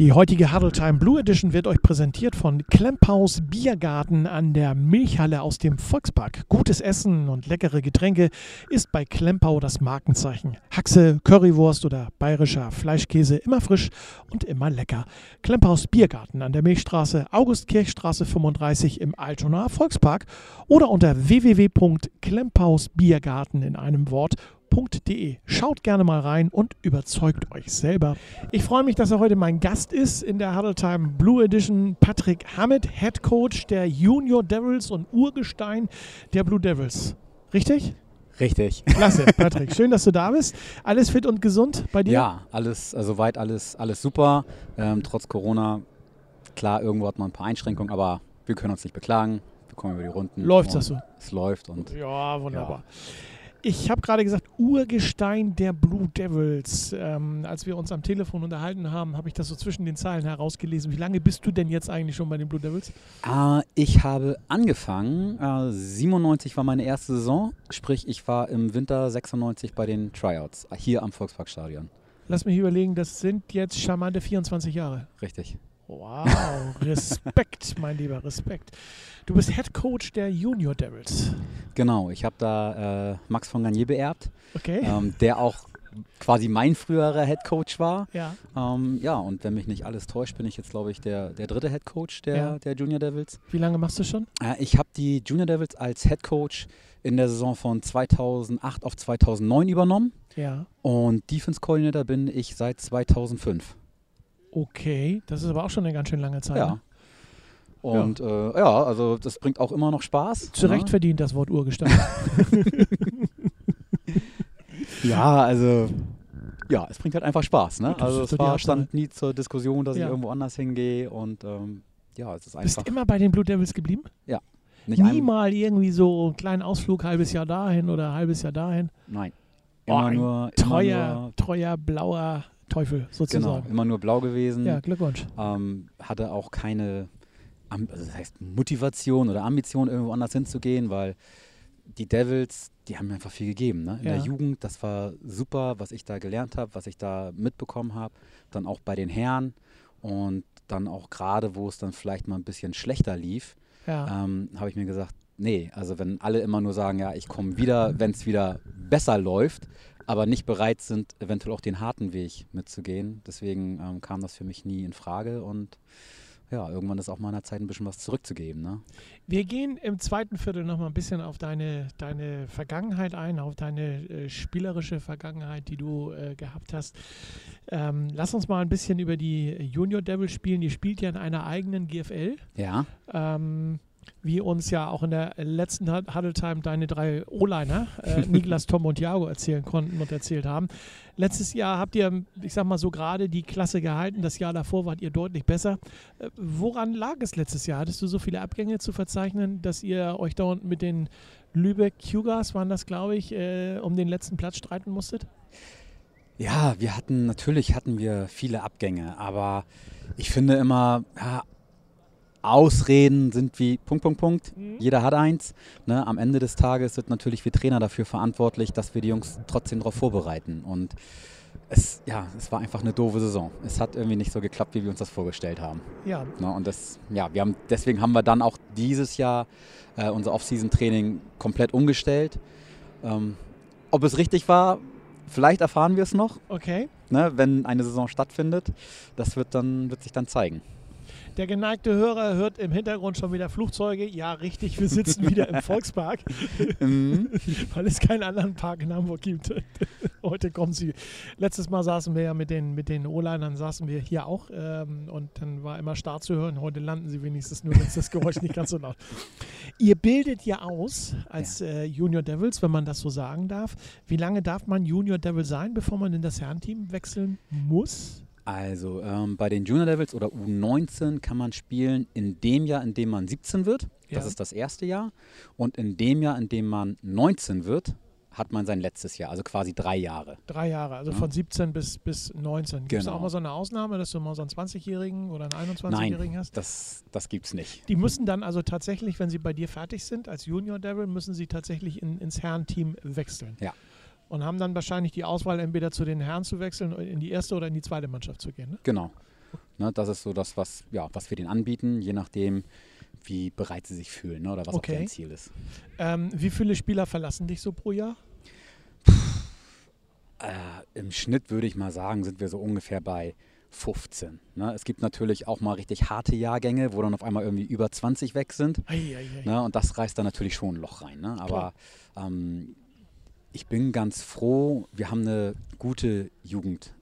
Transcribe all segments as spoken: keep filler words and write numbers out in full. Die heutige Huddle Time Blue Edition wird euch präsentiert von Klempaus Biergarten an der Milchhalle aus dem Volkspark. Gutes Essen und leckere Getränke ist bei Klempau das Markenzeichen. Haxe, Currywurst oder bayerischer Fleischkäse, immer frisch und immer lecker. Klempaus Biergarten an der Milchstraße, Augustkirchstraße fünfunddreißig im Altonaer Volkspark oder unter w w w punkt klempaus biergarten in einem Wort. .de. Schaut gerne mal rein und überzeugt euch selber. Ich freue mich, dass er heute mein Gast ist in der Huddle Time Blue Edition. Patrick Hammett, Head Coach der Junior Devils und Urgestein der Blue Devils. Richtig? Richtig. Klasse, Patrick. Schön, dass du da bist. Alles fit und gesund bei dir? Ja, alles, also weit alles, alles super. Ähm, trotz Corona, klar, irgendwo hat man ein paar Einschränkungen, aber wir können uns nicht beklagen. Wir kommen über die Runden. Läuft das so? Es läuft. Und ja, wunderbar. Ja. Ich habe gerade gesagt, Urgestein der Blue Devils. Ähm, als wir uns am Telefon unterhalten haben, habe ich das so zwischen den Zeilen herausgelesen. Wie lange bist du denn jetzt eigentlich schon bei den Blue Devils? Äh, ich habe angefangen, äh, siebenundneunzig war meine erste Saison, sprich ich war im Winter sechsundneunzig bei den Tryouts, hier am Volksparkstadion. Lass mich überlegen, das sind jetzt charmante vierundzwanzig Jahre. Richtig. Wow, Respekt, mein lieber, Respekt. Du bist Head Coach der Junior Devils. Genau, ich habe da äh, Max von Garnier beerbt, okay. ähm, der auch quasi mein früherer Head Coach war. Ja, ähm, ja, und wenn mich nicht alles täuscht, bin ich jetzt, glaube ich, der, der dritte Head Coach der, ja. der Junior Devils. Wie lange machst du schon? Äh, ich habe die Junior Devils als Head Coach in der Saison von zweitausendacht auf zweitausendneun übernommen. Ja. Und Defense Coordinator bin ich seit zweitausendfünf. Okay, das ist aber auch schon eine ganz schön lange Zeit. Ja. Ne? Und ja. Äh, ja, also das bringt auch immer noch Spaß. Zu Recht ja. verdient das Wort Urgestein. Ja, also ja, es bringt halt einfach Spaß. Ne? Also es war, stand nie zur Diskussion, dass ja. ich irgendwo anders hingehe. Und ähm, ja, es ist einfach. Bist du immer bei den Blue Devils geblieben? Ja. Nicht Nie mal irgendwie so einen kleinen Ausflug, halbes Jahr dahin oder halbes Jahr dahin? Nein. Immer oh, nur treuer, nur treuer, blauer Teufel sozusagen. Genau, immer nur blau gewesen. Ja, Glückwunsch. Ähm, hatte auch keine Am also das heißt Motivation oder Ambition, irgendwo anders hinzugehen, weil die Devils, die haben mir einfach viel gegeben. Ne? In ja. der Jugend, das war super, was ich da gelernt habe, was ich da mitbekommen habe. Dann auch bei den Herren und dann auch gerade, wo es dann vielleicht mal ein bisschen schlechter lief, ja. ähm, habe ich mir gesagt, nee, also wenn alle immer nur sagen, ja, ich komme wieder, wenn es wieder besser läuft, aber nicht bereit sind, eventuell auch den harten Weg mitzugehen. Deswegen ähm, kam das für mich nie in Frage und ja, irgendwann ist auch mal in der Zeit ein bisschen was zurückzugeben. Ne? Wir gehen im zweiten Viertel noch mal ein bisschen auf deine, deine Vergangenheit ein, auf deine äh, spielerische Vergangenheit, die du äh, gehabt hast. Ähm, lass uns mal ein bisschen über die Junior Devils spielen. Die spielt ja in einer eigenen G F L. Ja. Ähm, wie uns ja auch in der letzten Huddle Time deine drei O-Liner, äh, Niklas, Tom und Thiago, erzählen konnten und erzählt haben. Letztes Jahr habt ihr, ich sag mal so, gerade die Klasse gehalten. Das Jahr davor wart ihr deutlich besser. Äh, woran lag es letztes Jahr? Hattest du so viele Abgänge zu verzeichnen, dass ihr euch da unten mit den Lübeck Cougars, waren das glaube ich, äh, um den letzten Platz streiten musstet? Ja, wir hatten, natürlich hatten wir viele Abgänge, aber ich finde immer, ja, Ausreden sind wie Punkt, Punkt, Punkt. Mhm. Jeder hat eins. Ne? Am Ende des Tages sind natürlich wir Trainer dafür verantwortlich, dass wir die Jungs trotzdem darauf vorbereiten. Und es, ja, es war einfach eine doofe Saison. Es hat irgendwie nicht so geklappt, wie wir uns das vorgestellt haben. Ja. Ne? Und das, ja, wir haben, deswegen haben wir dann auch dieses Jahr äh, unser Off-Season-Training komplett umgestellt. Ähm, ob es richtig war, vielleicht erfahren wir es noch. Okay. Ne? Wenn eine Saison stattfindet, das wird, dann, wird sich dann zeigen. Der geneigte Hörer hört im Hintergrund schon wieder Flugzeuge. Ja, richtig, wir sitzen wieder im Volkspark, weil es keinen anderen Park in Hamburg gibt. Heute kommen sie. Letztes Mal saßen wir ja mit den, mit den O-Linern, saßen wir hier auch ähm, und dann war immer Start zu hören. Heute landen sie wenigstens nur, wenn es das Geräusch nicht ganz so laut. Ihr bildet ja aus als ja. Äh, Junior Devils, wenn man das so sagen darf. Wie lange darf man Junior Devil sein, bevor man in das Herrenteam wechseln muss? Also ähm, bei den Junior Devils oder U neunzehn kann man spielen in dem Jahr, in dem man siebzehn wird. Ja. Das ist das erste Jahr. Und in dem Jahr, in dem man neunzehn wird, hat man sein letztes Jahr. Also quasi drei Jahre. Drei Jahre, also ja. von siebzehn bis, bis neunzehn. Gibt es genau. auch mal so eine Ausnahme, dass du mal so einen zwanzigjährigen oder einen einundzwanzigjährigen hast? Nein, das, das gibt es nicht. Die müssen dann also tatsächlich, wenn sie bei dir fertig sind als Junior Devil, müssen sie tatsächlich in, ins Herrenteam wechseln. Ja. Und haben dann wahrscheinlich die Auswahl, entweder zu den Herren zu wechseln, in die erste oder in die zweite Mannschaft zu gehen. Ne? Genau. Ne, das ist so das, was, ja, was wir denen anbieten, je nachdem, wie bereit sie sich fühlen, ne, oder was okay. auch deren Ziel ist. Ähm, wie viele Spieler verlassen dich so pro Jahr? Äh, Im Schnitt würde ich mal sagen, sind wir so ungefähr bei fünfzehn. Ne? Es gibt natürlich auch mal richtig harte Jahrgänge, wo dann auf einmal irgendwie über zwanzig weg sind. Ei, ei, ei. Ne? Und das reißt dann natürlich schon ein Loch rein. Ne? Aber ähm, ich bin ganz froh, wir haben eine gute Jugendarbeit.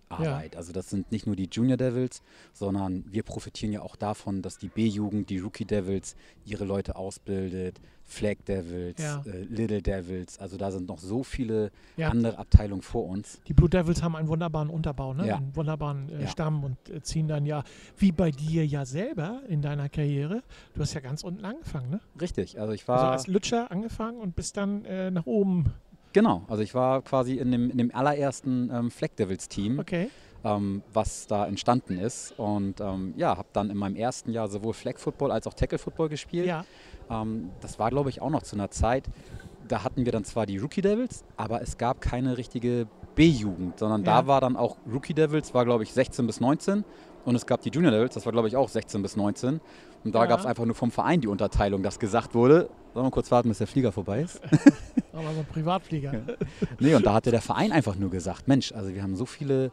Ja. Also das sind nicht nur die Junior Devils, sondern wir profitieren ja auch davon, dass die B-Jugend, die Rookie Devils, ihre Leute ausbildet, Flag Devils, ja. äh, Little Devils, also da sind noch so viele ja. andere Abteilungen vor uns. Die Blue Devils haben einen wunderbaren Unterbau, ne? ja. einen wunderbaren äh, ja. Stamm und äh, ziehen dann ja, wie bei dir ja selber in deiner Karriere, du hast ja ganz unten angefangen, ne? Richtig, also ich war... Also als Lütscher angefangen und bist dann äh, nach oben... Genau, also ich war quasi in dem, in dem allerersten ähm, Flag Devils Team, okay. ähm, was da entstanden ist und ähm, ja, habe dann in meinem ersten Jahr sowohl Flag Football als auch Tackle Football gespielt. Ja. Ähm, das war, glaube ich, auch noch zu einer Zeit, da hatten wir dann zwar die Rookie Devils, aber es gab keine richtige B-Jugend, sondern ja. da war dann auch Rookie Devils, war glaube ich sechzehn bis neunzehn und es gab die Junior Devils, das war glaube ich auch sechzehn bis neunzehn. Und da ja. gab es einfach nur vom Verein die Unterteilung, dass gesagt wurde, sollen wir kurz warten, bis der Flieger vorbei ist. Aber so ein Privatflieger. Ja. Nee, und da hatte der Verein einfach nur gesagt, Mensch, also wir haben so viele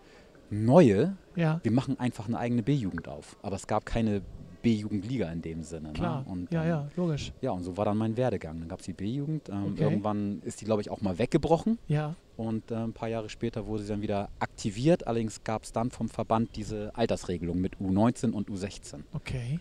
neue, ja. wir machen einfach eine eigene B-Jugend auf. Aber es gab keine B-Jugendliga in dem Sinne. Klar, ne? und, ja, ähm, ja, logisch. Ja, und so war dann mein Werdegang. Dann gab es die B-Jugend, ähm, okay. irgendwann ist die, glaube ich, auch mal weggebrochen. Ja. Und äh, ein paar Jahre später wurde sie dann wieder aktiviert. Allerdings gab es dann vom Verband diese Altersregelung mit U neunzehn und U sechzehn. Okay.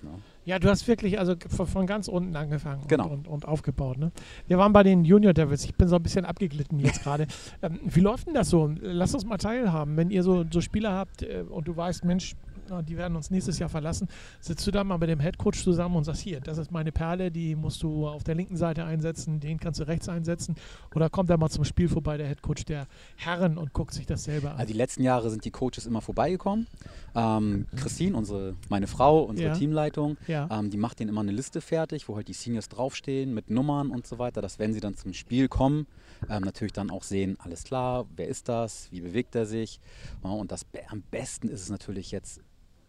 No. Ja, du hast wirklich also von ganz unten angefangen genau. und, und, und aufgebaut. Ne? Wir waren bei den Junior Devils. Ich bin so ein bisschen abgeglitten jetzt gerade. ähm, wie läuft denn das so? Lass uns mal teilhaben. Wenn ihr so, so Spieler habt äh, und du weißt, Mensch, na, die werden uns nächstes Jahr verlassen, sitzt du da mal mit dem Headcoach zusammen und sagst, hier, das ist meine Perle, die musst du auf der linken Seite einsetzen, den kannst du rechts einsetzen. Oder kommt da mal zum Spiel vorbei der Headcoach der Herren und guckt sich das selber an? Also die letzten Jahre sind die Coaches immer vorbeigekommen. Ähm, Christine, unsere, meine Frau, unsere ja. Teamleitung, ja. Ähm, die macht denen immer eine Liste fertig, wo halt die Seniors draufstehen mit Nummern und so weiter, dass wenn sie dann zum Spiel kommen, ähm, natürlich dann auch sehen, alles klar, wer ist das, wie bewegt er sich. Ja, und das am besten ist es natürlich jetzt,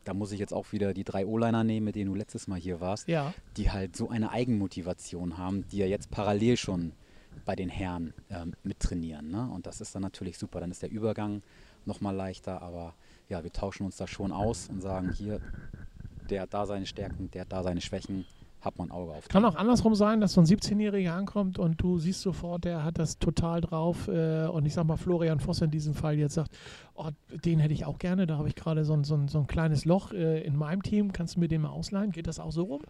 da muss ich jetzt auch wieder die drei O-Liner nehmen, mit denen du letztes Mal hier warst, ja. die halt so eine Eigenmotivation haben, die ja jetzt parallel schon bei den Herren ähm, mittrainieren. Ne? Und das ist dann natürlich super. Dann ist der Übergang nochmal leichter, aber ja, wir tauschen uns da schon aus und sagen, hier, der hat da seine Stärken, der hat da seine Schwächen, hat man ein Auge auf. Kann auch andersrum sein, dass so ein siebzehnjähriger ankommt und du siehst sofort, der hat das total drauf äh, und ich sag mal, Florian Voss in diesem Fall jetzt sagt, oh, den hätte ich auch gerne, da habe ich gerade so, so, so ein kleines Loch äh, in meinem Team, kannst du mir den mal ausleihen? Geht das auch so rum?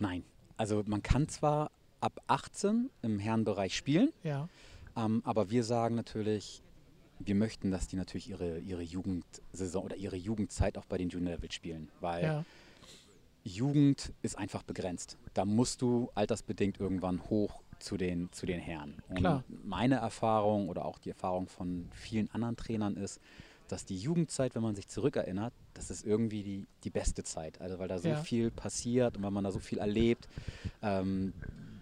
Nein, also man kann zwar ab achtzehn im Herrenbereich spielen, ja. ähm, aber wir sagen natürlich, wir möchten, dass die natürlich ihre, ihre Jugendsaison oder ihre Jugendzeit auch bei den Junior Devils spielen, weil ja. Jugend ist einfach begrenzt. Da musst du altersbedingt irgendwann hoch zu den, zu den Herren. Und Klar. meine Erfahrung oder auch die Erfahrung von vielen anderen Trainern ist, dass die Jugendzeit, wenn man sich zurückerinnert, das ist irgendwie die, die beste Zeit. Also weil da so ja. viel passiert und weil man da so viel erlebt. Ähm,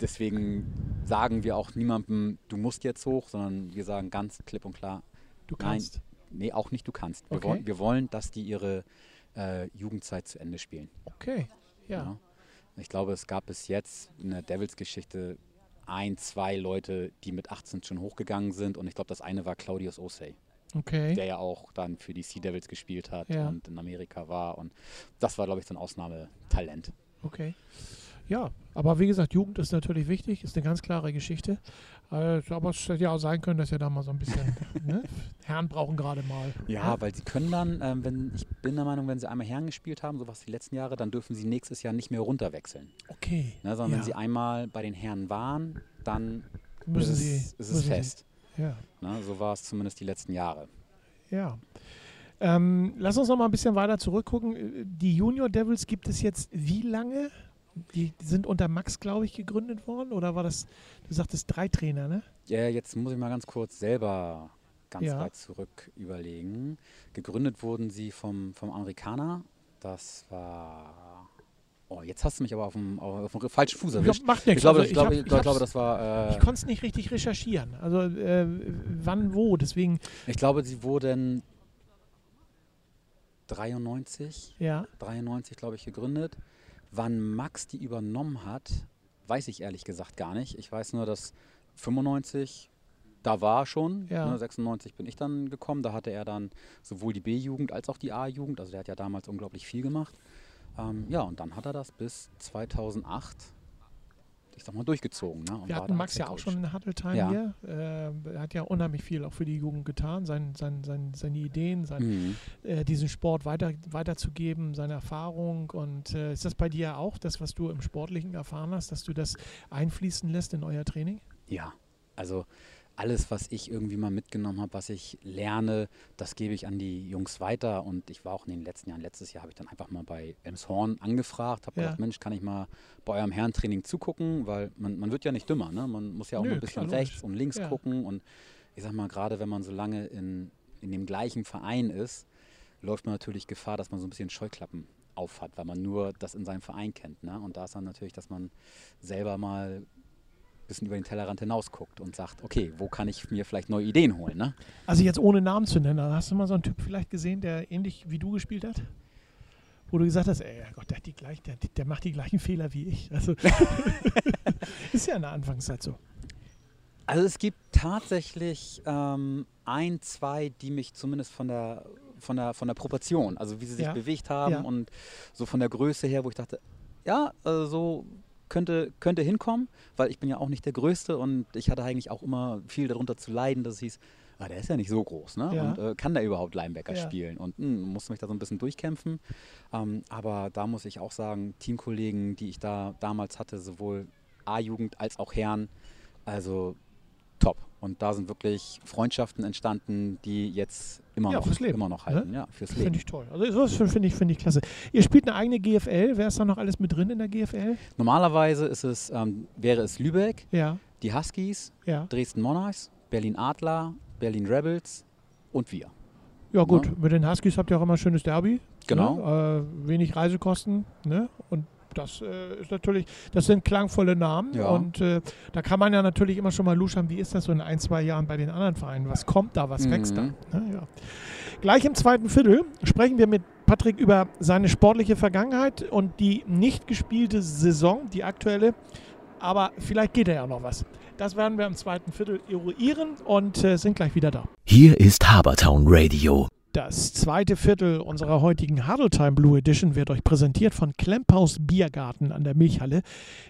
deswegen sagen wir auch niemandem, du musst jetzt hoch, sondern wir sagen ganz klipp und klar, du kannst. Nein, nee, auch nicht du kannst. Wir, okay. wollen, wir wollen, dass die ihre Äh, Jugendzeit zu Ende spielen. Okay, ja. ja. Ich glaube, es gab bis jetzt in der Devils-Geschichte ein, zwei Leute, die mit achtzehn schon hochgegangen sind und ich glaube, das eine war Claudius Osei, okay. der ja auch dann für die Sea Devils gespielt hat ja. und in Amerika war und das war, glaube ich, so ein Ausnahmetalent. Okay. Ja, aber wie gesagt, Jugend ist natürlich wichtig, ist eine ganz klare Geschichte. Aber es hätte ja auch sein können, dass wir da mal so ein bisschen ne? Herren brauchen gerade mal. Ja, ja, weil sie können dann, ähm, wenn ich bin der Meinung, wenn sie einmal Herren gespielt haben, so was die letzten Jahre, dann dürfen sie nächstes Jahr nicht mehr runterwechseln. Okay. Ne, sondern ja. wenn sie einmal bei den Herren waren, dann müssen ist, sie, ist es müssen fest. Sie. Ja. Ne, so war es zumindest die letzten Jahre. Ja. Ähm, lass uns noch mal ein bisschen weiter zurückgucken. Die Junior Devils gibt es jetzt wie lange? Die sind unter Max, glaube ich, gegründet worden? Oder war das, du sagtest, drei Trainer, ne? Ja, jetzt muss ich mal ganz kurz selber ganz ja. weit zurück überlegen. Gegründet wurden sie vom, vom Amerikaner. Das war... Oh, jetzt hast du mich aber auf dem, auf dem falschen Fuß erwischt. Macht nichts. Ich glaube, also ich glaube, ich glaub, ich glaub, das war... Äh, ich konnte es nicht richtig recherchieren. Also äh, wann, wo, deswegen... Ich glaube, sie wurden dreiundneunzig, ja. dreiundneunzig glaube ich, gegründet. Wann Max die übernommen hat, weiß ich ehrlich gesagt gar nicht. Ich weiß nur, dass fünfundneunzig da war schon, ja. ne, sechsundneunzig bin ich dann gekommen. Da hatte er dann sowohl die B-Jugend als auch die A-Jugend. Also der hat ja damals unglaublich viel gemacht. Ähm, ja, und dann hat er das bis zweitausendacht, ich sag mal, durchgezogen. Ne? Und wir hatten Max ja auch schon in Hartl-Time ja. hier. Äh, er hat ja unheimlich viel auch für die Jugend getan, sein, sein, sein, seine Ideen, sein, mhm. äh, diesen Sport weiter, weiterzugeben, seine Erfahrung. Und äh, ist das bei dir auch, das, was du im Sportlichen erfahren hast, dass du das einfließen lässt in euer Training? Ja, also alles, was ich irgendwie mal mitgenommen habe, was ich lerne, das gebe ich an die Jungs weiter. Und ich war auch in den letzten Jahren, letztes Jahr habe ich dann einfach mal bei Elmshorn angefragt, habe ja. gedacht, Mensch, kann ich mal bei eurem Herrentraining zugucken, weil man, man wird ja nicht dümmer, ne? Man muss ja auch Nö, ein bisschen rechts nicht. und links ja. gucken. Und ich sag mal, gerade wenn man so lange in, in dem gleichen Verein ist, läuft man natürlich Gefahr, dass man so ein bisschen Scheuklappen auf hat, weil man nur das in seinem Verein kennt. Ne? Und da ist dann natürlich, dass man selber mal bisschen über den Tellerrand hinaus guckt und sagt, okay, wo kann ich mir vielleicht neue Ideen holen? Ne? Also jetzt ohne Namen zu nennen, hast du mal so einen Typ vielleicht gesehen, der ähnlich wie du gespielt hat? Wo du gesagt hast, ey, Gott, der, hat die gleich, der, der macht die gleichen Fehler wie ich. Also ist ja in der Anfangszeit so. Also es gibt tatsächlich ähm, ein, zwei, die mich zumindest von der, von der, von der Proportion, also wie sie sich ja. bewegt haben ja. und so von der Größe her, wo ich dachte, ja, also so Könnte, könnte hinkommen, weil ich bin ja auch nicht der Größte und ich hatte eigentlich auch immer viel darunter zu leiden, dass es hieß, ah, der ist ja nicht so groß, ne? Ja. Und äh, kann der überhaupt Linebacker ja. spielen? Und mh, musste mich da so ein bisschen durchkämpfen. Ähm, aber da muss ich auch sagen, Teamkollegen, die ich da damals hatte, sowohl A-Jugend als auch Herren, also top. Und da sind wirklich Freundschaften entstanden, die jetzt immer, ja, noch, fürs Leben. immer noch halten. Ne? Ja, fürs Leben. Finde ich toll. Also das finde ich, find ich klasse. Ihr spielt eine eigene G F L. Wer ist da noch alles mit drin in der G F L? Normalerweise ist es, ähm, wäre es Lübeck, ja. die Huskies, ja. Dresden Monarchs, Berlin Adler, Berlin Rebels und wir. Ja gut, ja. mit den Huskies habt ihr auch immer ein schönes Derby. Genau. Ne? Äh, wenig Reisekosten, ne? Und das äh, ist natürlich, das sind klangvolle Namen ja. und äh, da kann man ja natürlich immer schon mal luschern, wie ist das so in ein, zwei Jahren bei den anderen Vereinen, was kommt da, was mhm. wächst da. Ja, ja. Gleich im zweiten Viertel sprechen wir mit Patrick über seine sportliche Vergangenheit und die nicht gespielte Saison, die aktuelle, aber vielleicht geht da ja noch was. Das werden wir im zweiten Viertel eruieren und äh, sind gleich wieder da. Hier ist Harbour Town Radio. Das zweite Viertel unserer heutigen Huddle Time Blue Edition wird euch präsentiert von Klempaus Biergarten an der Milchhalle,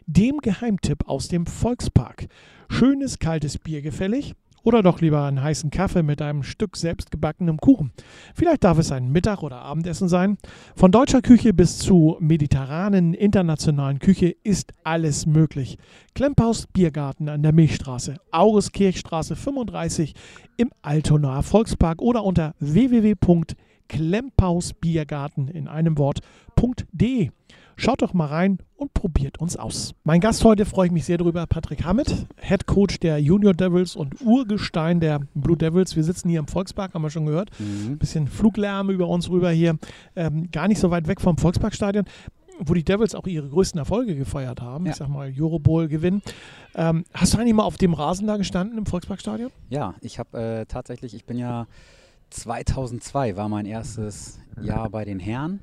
dem Geheimtipp aus dem Volkspark. Schönes, kaltes Bier gefällig oder doch lieber einen heißen Kaffee mit einem Stück selbstgebackenem Kuchen. Vielleicht darf es ein Mittag- oder Abendessen sein. Von deutscher Küche bis zu mediterranen, internationalen Küche ist alles möglich. Klempaus Biergarten an der Milchstraße, August-Kirchstraße fünfunddreißig im Altonaer Volkspark oder unter w w w punkt klempaus biergarten in einem Wort punkt d e. Schaut doch mal rein und probiert uns aus. Mein Gast heute, freue ich mich sehr drüber, Patrick Hammett, Head Coach der Junior Devils und Urgestein der Blue Devils. Wir sitzen hier im Volkspark, haben wir schon gehört. Mhm. Ein bisschen Fluglärm über uns rüber hier. Ähm, gar nicht so weit weg vom Volksparkstadion, wo die Devils auch ihre größten Erfolge gefeiert haben. Ja. Ich sag mal, Eurobowl-Gewinn. Ähm, hast du eigentlich mal auf dem Rasen da gestanden im Volksparkstadion? Ja, ich habe äh, tatsächlich, ich bin ja zweitausendzwei, war mein erstes Jahr bei den Herren.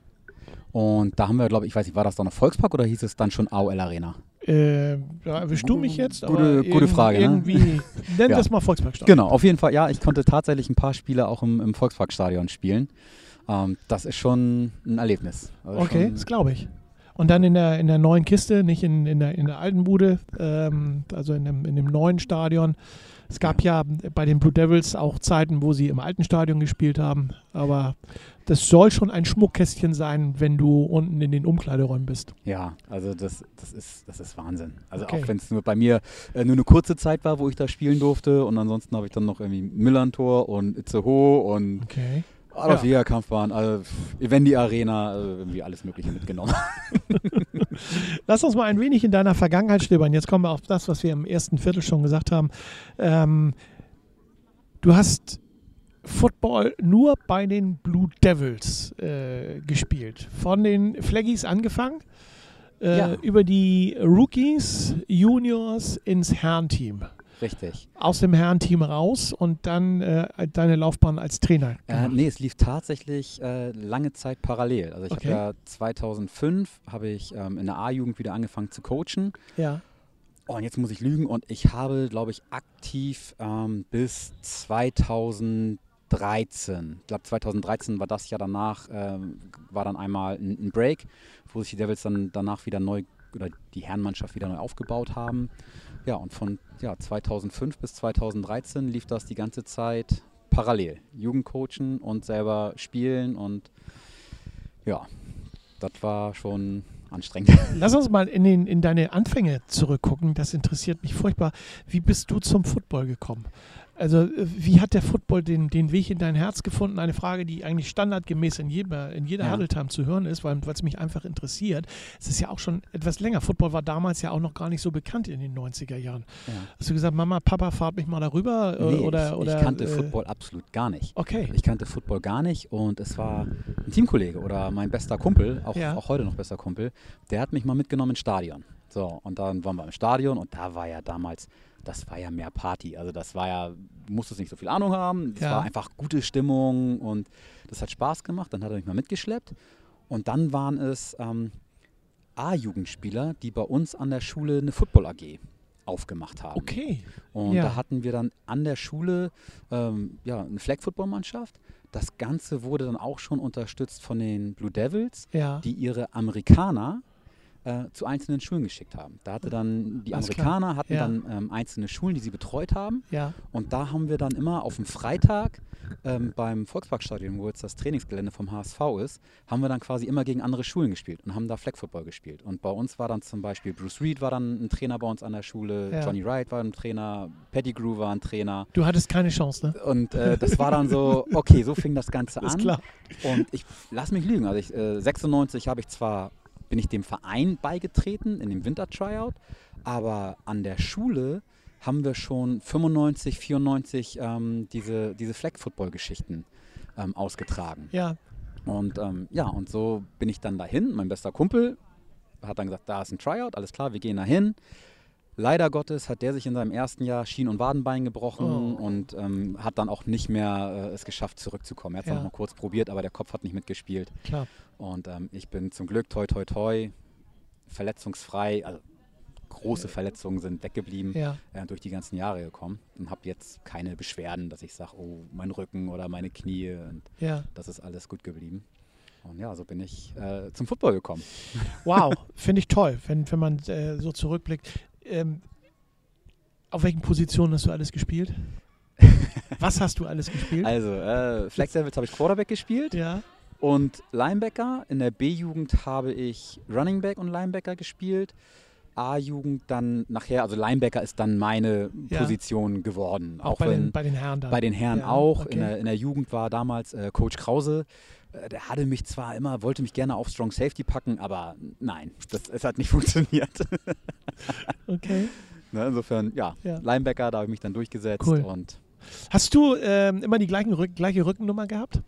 Und da haben wir, glaube ich, ich weiß nicht, war das doch noch Volkspark oder hieß es dann schon A O L Arena? Äh, da erwischst du mich jetzt? Gute, aber gute Frage, irgendwie, ne? Nenn ja. das mal Volksparkstadion. Genau, auf jeden Fall. Ja, ich konnte tatsächlich ein paar Spiele auch im, im Volksparkstadion spielen. Ähm, das ist schon ein Erlebnis. Also okay, das glaube ich. Und dann in der, in der neuen Kiste, nicht in, in, der, in der alten Bude, ähm, also in dem, in dem neuen Stadion. Es gab ja. ja bei den Blue Devils auch Zeiten, wo sie im alten Stadion gespielt haben. Aber das soll schon ein Schmuckkästchen sein, wenn du unten in den Umkleideräumen bist. Ja, also das, das, ist, das ist Wahnsinn. Also okay. auch wenn es nur bei mir äh, nur eine kurze Zeit war, wo ich da spielen durfte. Und ansonsten habe ich dann noch irgendwie Müller-Tor und Itzehoe und... Okay. Adolf ja. Jägerkampfbahn, also Evendi Arena, also irgendwie alles Mögliche mitgenommen. Lass uns mal ein wenig in deiner Vergangenheit stöbern. Jetzt kommen wir auf das, was wir im ersten Viertel schon gesagt haben. Ähm, du hast Football nur bei den Blue Devils äh, gespielt. Von den Flaggies angefangen, äh, ja. über die Rookies, Juniors ins Herrenteam. Richtig. Aus dem Herrenteam raus und dann äh, deine Laufbahn als Trainer. Äh, nee, es lief tatsächlich äh, lange Zeit parallel. Also ich okay. habe ja zweitausendfünf habe ich ähm, in der A-Jugend wieder angefangen zu coachen. Ja. Oh, und jetzt muss ich lügen und ich habe, glaube ich, aktiv ähm, bis zweitausenddreizehn, ich glaube zweitausenddreizehn war das Jahr danach, ähm, war dann einmal ein, ein Break, wo sich die Devils dann danach wieder neu, oder die Herrenmannschaft wieder neu aufgebaut haben. Ja, und von ja, zweitausendfünf bis zweitausenddreizehn lief das die ganze Zeit parallel. Jugendcoachen und selber spielen und ja, das war schon anstrengend. Lass uns mal in, den, in deine Anfänge zurückgucken, das interessiert mich furchtbar. Wie bist du zum Football gekommen? Also wie hat der Football den, den Weg in dein Herz gefunden? Eine Frage, die eigentlich standardgemäß in jeder, in jeder ja. Huddle-Time zu hören ist, weil es mich einfach interessiert. Es ist ja auch schon etwas länger. Football war damals ja auch noch gar nicht so bekannt in den neunziger Jahren. Ja. Hast du gesagt, Mama, Papa, fahrt mich mal darüber? Nee, oder, ich, oder, ich kannte äh, Football absolut gar nicht. Okay. Ich kannte Football gar nicht und es war ein Teamkollege oder mein bester Kumpel, auch, ja. auch heute noch bester Kumpel, der hat mich mal mitgenommen ins Stadion. So, und dann waren wir im Stadion und da war ja damals... Das war ja mehr Party, also das war ja, musstest nicht so viel Ahnung haben, das ja. war einfach gute Stimmung und das hat Spaß gemacht, dann hat er mich mal mitgeschleppt und dann waren es ähm, A-Jugendspieler, die bei uns an der Schule eine Football-A G aufgemacht haben. Okay. Und ja. da hatten wir dann an der Schule ähm, ja, eine Flag-Football-Mannschaft. Das Ganze wurde dann auch schon unterstützt von den Blue Devils, ja. die ihre Amerikaner zu einzelnen Schulen geschickt haben. Da hatte dann die Alles Amerikaner klar. hatten ja. dann ähm, einzelne Schulen, die sie betreut haben. Ja. Und da haben wir dann immer auf dem Freitag ähm, beim Volksparkstadion, wo jetzt das Trainingsgelände vom H S V ist, haben wir dann quasi immer gegen andere Schulen gespielt und haben da Flag Football gespielt. Und bei uns war dann zum Beispiel Bruce Reed war dann ein Trainer bei uns an der Schule, ja. Johnny Wright war ein Trainer, Pettigrew war ein Trainer. Du hattest keine Chance, ne? Und äh, das war dann so, okay, so fing das Ganze an. Ist klar. Und ich lass mich lügen. Also ich, äh, sechsundneunzig habe ich zwar bin ich dem Verein beigetreten in dem Winter-Tryout, aber an der Schule haben wir schon fünfundneunzig, vierundneunzig ähm, diese, diese Flag-Football-Geschichten ähm, ausgetragen. Ja. Und ähm, ja, und so bin ich dann dahin. Mein bester Kumpel hat dann gesagt, da ist ein Tryout, alles klar, wir gehen dahin. Leider Gottes hat der sich in seinem ersten Jahr Schien- und Wadenbein gebrochen oh. und ähm, hat dann auch nicht mehr äh, es geschafft, zurückzukommen. Er hat es ja. noch mal kurz probiert, aber der Kopf hat nicht mitgespielt. Klar. Und ähm, ich bin zum Glück toi toi toi verletzungsfrei, also große Verletzungen sind weggeblieben, ja. äh, durch die ganzen Jahre gekommen und habe jetzt keine Beschwerden, dass ich sage, oh, mein Rücken oder meine Knie und ja. das ist alles gut geblieben. Und ja, so bin ich äh, zum Football gekommen. Wow, finde ich toll, wenn, wenn man äh, so zurückblickt. Ähm, auf welchen Positionen hast du alles gespielt? Was hast du alles gespielt? Also, äh, Flag Devils habe ich Quarterback gespielt ja. und Linebacker. In der B-Jugend habe ich Running Back und Linebacker gespielt. A-Jugend dann nachher, also Linebacker ist dann meine ja. Position geworden. Auch, auch bei, wenn, den, bei den Herren dann? Bei den Herren ja, auch. Okay. In der, in der Jugend war damals äh, Coach Krause. Der hatte mich zwar immer, wollte mich gerne auf Strong Safety packen, aber nein, das, es hat nicht funktioniert. Okay. Ne, insofern, ja, ja, Linebacker, da habe ich mich dann durchgesetzt. Cool. Und hast du ähm, immer die gleichen, gleiche Rückennummer gehabt?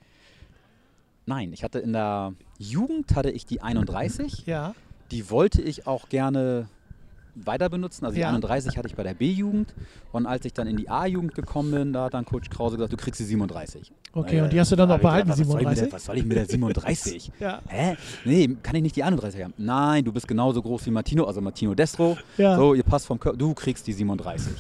Nein, ich hatte in der Jugend hatte ich die einunddreißig. Ja. Die wollte ich auch gerne weiter benutzen. Also die ja. einunddreißig hatte ich bei der B-Jugend und als ich dann in die A-Jugend gekommen bin, da hat dann Coach Krause gesagt, du kriegst die siebenunddreißig. Okay, ja, und die hast du dann noch behalten, gedacht, was siebenunddreißig? Soll der, was soll ich mit der siebenunddreißig? ja. Hä? Nee, kann ich nicht die einunddreißig haben? Nein, du bist genauso groß wie Martino, also Martino Destro. Ja. So, ihr passt vom Körper, du kriegst die siebenunddreißig.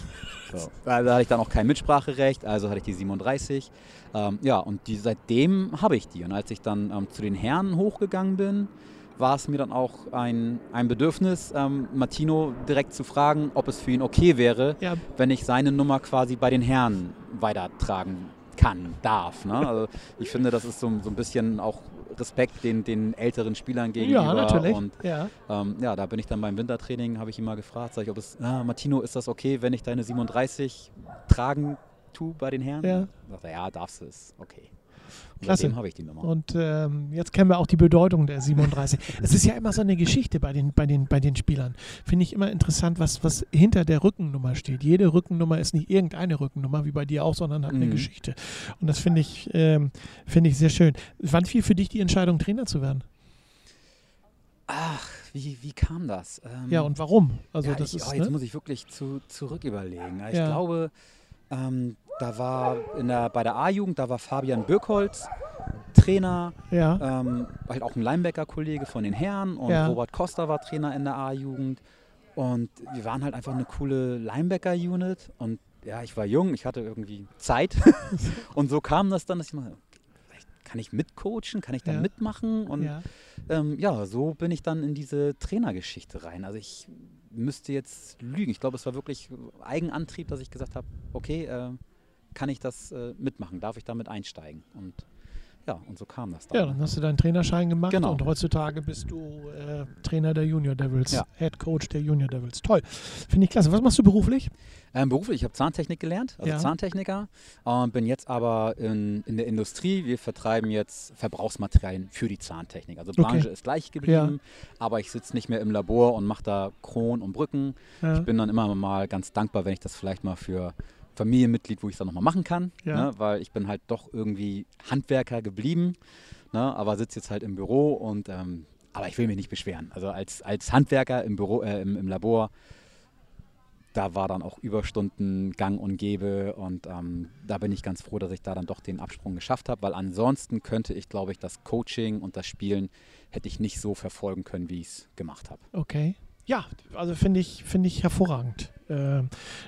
So. Da hatte ich dann auch kein Mitspracherecht, also hatte ich die siebenunddreißig. Ähm, ja, und die, seitdem habe ich die. Und als ich dann ähm, zu den Herren hochgegangen bin, war es mir dann auch ein, ein Bedürfnis, ähm, Martino direkt zu fragen, ob es für ihn okay wäre, ja. wenn ich seine Nummer quasi bei den Herren weitertragen kann, darf. Ne? Also ich finde, das ist so, so ein bisschen auch Respekt den, den älteren Spielern gegenüber. Ja, natürlich. Und, ja. Ähm, ja, da bin ich dann beim Wintertraining, habe ich ihn mal gefragt, sag ich, ob es, ah, Martino, ist das okay, wenn ich deine siebenunddreißig tragen tue bei den Herren? Ja. Sagt er, ja, darfst du es, okay. Klasse. Habe ich die Nummer. Und ähm, jetzt kennen wir auch die Bedeutung der siebenunddreißig. Es ist ja immer so eine Geschichte bei den, bei den, bei den Spielern. Finde ich immer interessant, was, was hinter der Rückennummer steht. Jede Rückennummer ist nicht irgendeine Rückennummer, wie bei dir auch, sondern hat mhm. eine Geschichte. Und das finde ich, ähm, finde ich sehr schön. Wann fiel für dich die Entscheidung, Trainer zu werden? Ach, wie, wie kam das? Ähm, ja, und warum? Also ja, das ich, ist, oh, jetzt ne? muss ich wirklich zu, zurück überlegen. Ich ja. glaube, ähm, da war in der, bei der A-Jugend, da war Fabian Birkholz Trainer, ja. ähm, halt auch ein Linebacker-Kollege von den Herren, und ja. Robert Costa war Trainer in der A-Jugend, und wir waren halt einfach eine coole Linebacker-Unit, und ja, ich war jung, ich hatte irgendwie Zeit und so kam das dann, dass ich mal, kann ich mitcoachen, kann ich da ja. mitmachen, und ja. Ähm, ja, so bin ich dann in diese Trainergeschichte rein. Also ich müsste jetzt lügen, ich glaube, es war wirklich Eigenantrieb, dass ich gesagt habe, okay, äh, kann ich das äh, mitmachen, darf ich damit einsteigen, und ja, und so kam das dann. Ja, dann hast du deinen Trainerschein gemacht, genau. Und heutzutage bist du äh, Trainer der Junior Devils, ja. Head Coach der Junior Devils. Toll, finde ich klasse. Was machst du beruflich? Ähm, beruflich, ich habe Zahntechnik gelernt, also ja. Zahntechniker, und bin jetzt aber in, in der Industrie. Wir vertreiben jetzt Verbrauchsmaterialien für die Zahntechnik. Also Branche okay. ist gleich geblieben, ja. aber ich sitze nicht mehr im Labor und mache da Kronen und Brücken. Ja. Ich bin dann immer mal ganz dankbar, wenn ich das vielleicht mal für Familienmitglied, wo ich es dann nochmal machen kann, ja. ne, weil ich bin halt doch irgendwie Handwerker geblieben, ne, aber sitze jetzt halt im Büro, und ähm, aber ich will mich nicht beschweren. Also als, als Handwerker im Büro, äh, im, im Labor, da war dann auch Überstunden gang und gäbe, und ähm, da bin ich ganz froh, dass ich da dann doch den Absprung geschafft habe, weil ansonsten könnte ich, glaube ich, das Coaching und das Spielen hätte ich nicht so verfolgen können, wie ich es gemacht habe. Okay. Ja, also finde ich, finde ich hervorragend. Äh,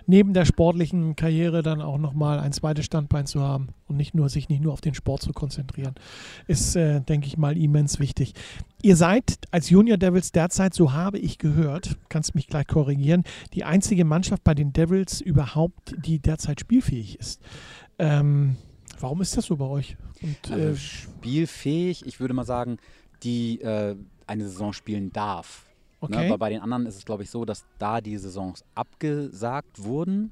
neben der sportlichen Karriere dann auch nochmal ein zweites Standbein zu haben und nicht nur, sich nicht nur auf den Sport zu konzentrieren, ist, äh, denke ich mal, immens wichtig. Ihr seid als Junior Devils derzeit, so habe ich gehört, kannst mich gleich korrigieren, die einzige Mannschaft bei den Devils überhaupt, die derzeit spielfähig ist. Ähm, warum ist das so bei euch? Und, also äh, spielfähig, ich würde mal sagen, die äh, eine Saison spielen darf. Okay. Ne, aber bei den anderen ist es, glaube ich, so, dass da die Saisons abgesagt wurden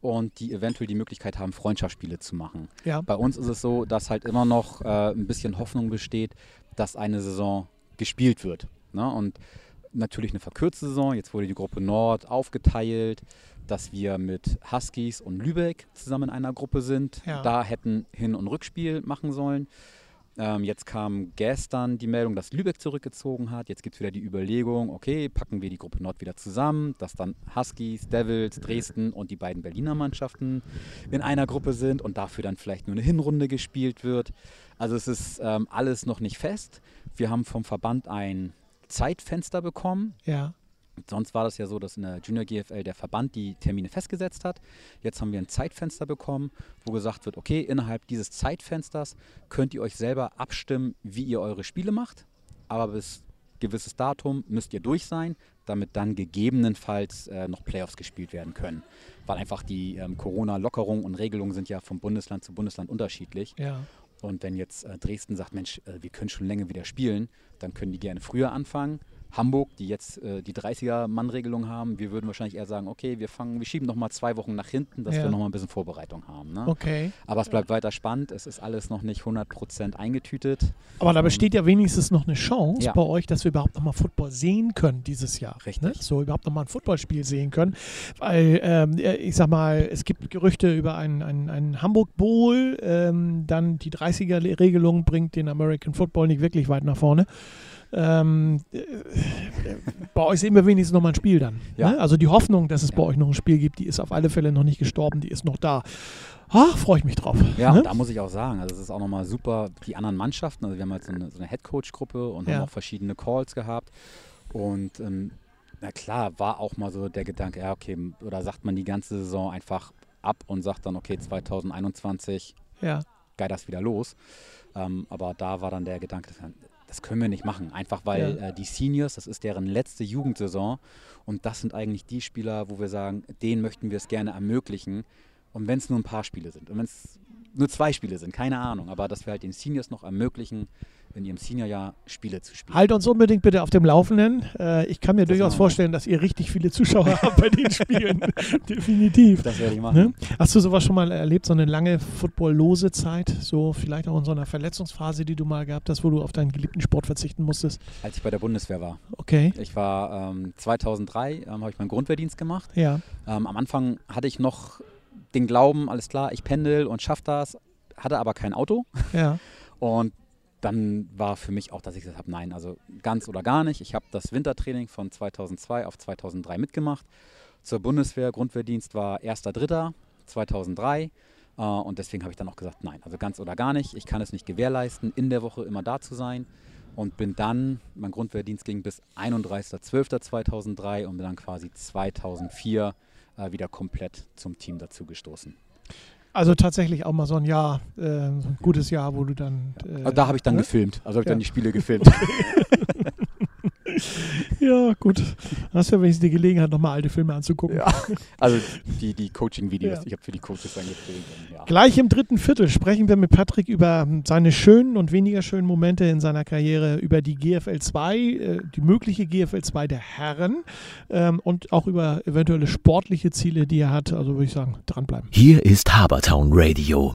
und die eventuell die Möglichkeit haben, Freundschaftsspiele zu machen. Ja. Bei uns ist es so, dass halt immer noch äh, ein bisschen Hoffnung besteht, dass eine Saison gespielt wird. Ne? Und natürlich eine verkürzte Saison. Jetzt wurde die Gruppe Nord aufgeteilt, dass wir mit Huskies und Lübeck zusammen in einer Gruppe sind. Ja. Da hätten Hin- und Rückspiel machen sollen. Jetzt kam gestern die Meldung, dass Lübeck zurückgezogen hat. Jetzt gibt es wieder die Überlegung, okay, packen wir die Gruppe Nord wieder zusammen, dass dann Huskies, Devils, Dresden und die beiden Berliner Mannschaften in einer Gruppe sind und dafür dann vielleicht nur eine Hinrunde gespielt wird. Also es ist ähm, alles noch nicht fest. Wir haben vom Verband ein Zeitfenster bekommen. Ja. Sonst war das ja so, dass in der Junior G F L der Verband die Termine festgesetzt hat. Jetzt haben wir ein Zeitfenster bekommen, wo gesagt wird, okay, innerhalb dieses Zeitfensters könnt ihr euch selber abstimmen, wie ihr eure Spiele macht. Aber bis gewisses Datum müsst ihr durch sein, damit dann gegebenenfalls äh, noch Playoffs gespielt werden können. Weil einfach die ähm, Corona-Lockerungen und Regelungen sind ja vom Bundesland zu Bundesland unterschiedlich. Ja. Und wenn jetzt äh, Dresden sagt, Mensch, äh, wir können schon länger wieder spielen, dann können die gerne früher anfangen. Hamburg, die jetzt äh, die dreißiger-Mann-Regelung haben, wir würden wahrscheinlich eher sagen, okay, wir fangen, wir schieben nochmal zwei Wochen nach hinten, dass ja. wir nochmal ein bisschen Vorbereitung haben. Ne? Okay. Aber es bleibt weiter spannend, es ist alles noch nicht hundert Prozent eingetütet. Aber da besteht ja wenigstens noch eine Chance ja. bei euch, dass wir überhaupt nochmal Football sehen können dieses Jahr. Richtig. Ne? So überhaupt nochmal ein Footballspiel sehen können, weil ähm, ich sag mal, es gibt Gerüchte über einen, einen, einen Hamburg-Bowl, ähm, dann die dreißiger-Regelung bringt den American Football nicht wirklich weit nach vorne. Ähm, äh, bei euch sehen wir wenigstens nochmal ein Spiel dann. Ja. Ne? Also die Hoffnung, dass es ja. bei euch noch ein Spiel gibt, die ist auf alle Fälle noch nicht gestorben, die ist noch da. Ach, freue ich mich drauf. Ja, ne? Da muss ich auch sagen, also es ist auch nochmal super, die anderen Mannschaften, also wir haben halt so eine, so eine Headcoach-Gruppe und ja. haben auch verschiedene Calls gehabt und ähm, na klar, war auch mal so der Gedanke, ja okay, oder sagt man die ganze Saison einfach ab und sagt dann, okay, zwanzig einundzwanzig ja. geht das wieder los. Ähm, aber da war dann der Gedanke, das können wir nicht machen, einfach weil ja. äh, die Seniors, das ist deren letzte Jugendsaison und das sind eigentlich die Spieler, wo wir sagen, denen möchten wir es gerne ermöglichen und wenn es nur ein paar Spiele sind und wenn es nur zwei Spiele sind, keine Ahnung, aber dass wir halt den Seniors noch ermöglichen, in ihrem Seniorjahr Spiele zu spielen. Halt uns unbedingt bitte auf dem Laufenden. Äh, ich kann mir das durchaus vorstellen, dass ihr richtig viele Zuschauer habt bei den Spielen. Definitiv. Das werde ich machen. Ne? Hast du sowas schon mal erlebt, so eine lange footballlose Zeit? So vielleicht auch in so einer Verletzungsphase, die du mal gehabt hast, wo du auf deinen geliebten Sport verzichten musstest? Als ich bei der Bundeswehr war. Okay. Ich war ähm, zweitausenddrei, ähm, habe ich meinen Grundwehrdienst gemacht. Ja. Ähm, am Anfang hatte ich noch den Glauben, alles klar, ich pendel und schaffe das, hatte aber kein Auto. Ja. Und dann war für mich auch, dass ich gesagt habe, nein, also ganz oder gar nicht. Ich habe das Wintertraining von zweitausendzwei auf zweitausenddrei mitgemacht. Zur Bundeswehr, Grundwehrdienst war erster dritter zweitausenddrei äh, und deswegen habe ich dann auch gesagt, nein, also ganz oder gar nicht. Ich kann es nicht gewährleisten, in der Woche immer da zu sein und bin dann, mein Grundwehrdienst ging bis einunddreißigster zwölfter zweitausenddrei und bin dann quasi zweitausendvier äh, wieder komplett zum Team dazu gestoßen. Also tatsächlich auch mal so ein Jahr, äh, so ein gutes Jahr, wo du dann... Äh, also da habe ich dann ne? gefilmt, also habe ich ja. dann die Spiele gefilmt. Ja, gut. Dann hast du ja wenigstens die Gelegenheit, nochmal alte Filme anzugucken. Ja, also die, die Coaching-Videos, ja. ich habe für die Coaches dann gefilmt. Ja. Gleich im dritten Viertel sprechen wir mit Patrick über seine schönen und weniger schönen Momente in seiner Karriere, über die G F L zwei, äh, die mögliche G F L zwei der Herren ähm, und auch über eventuelle sportliche Ziele, die er hat. Also würde ich sagen, dranbleiben. Hier ist Harbour Town Radio.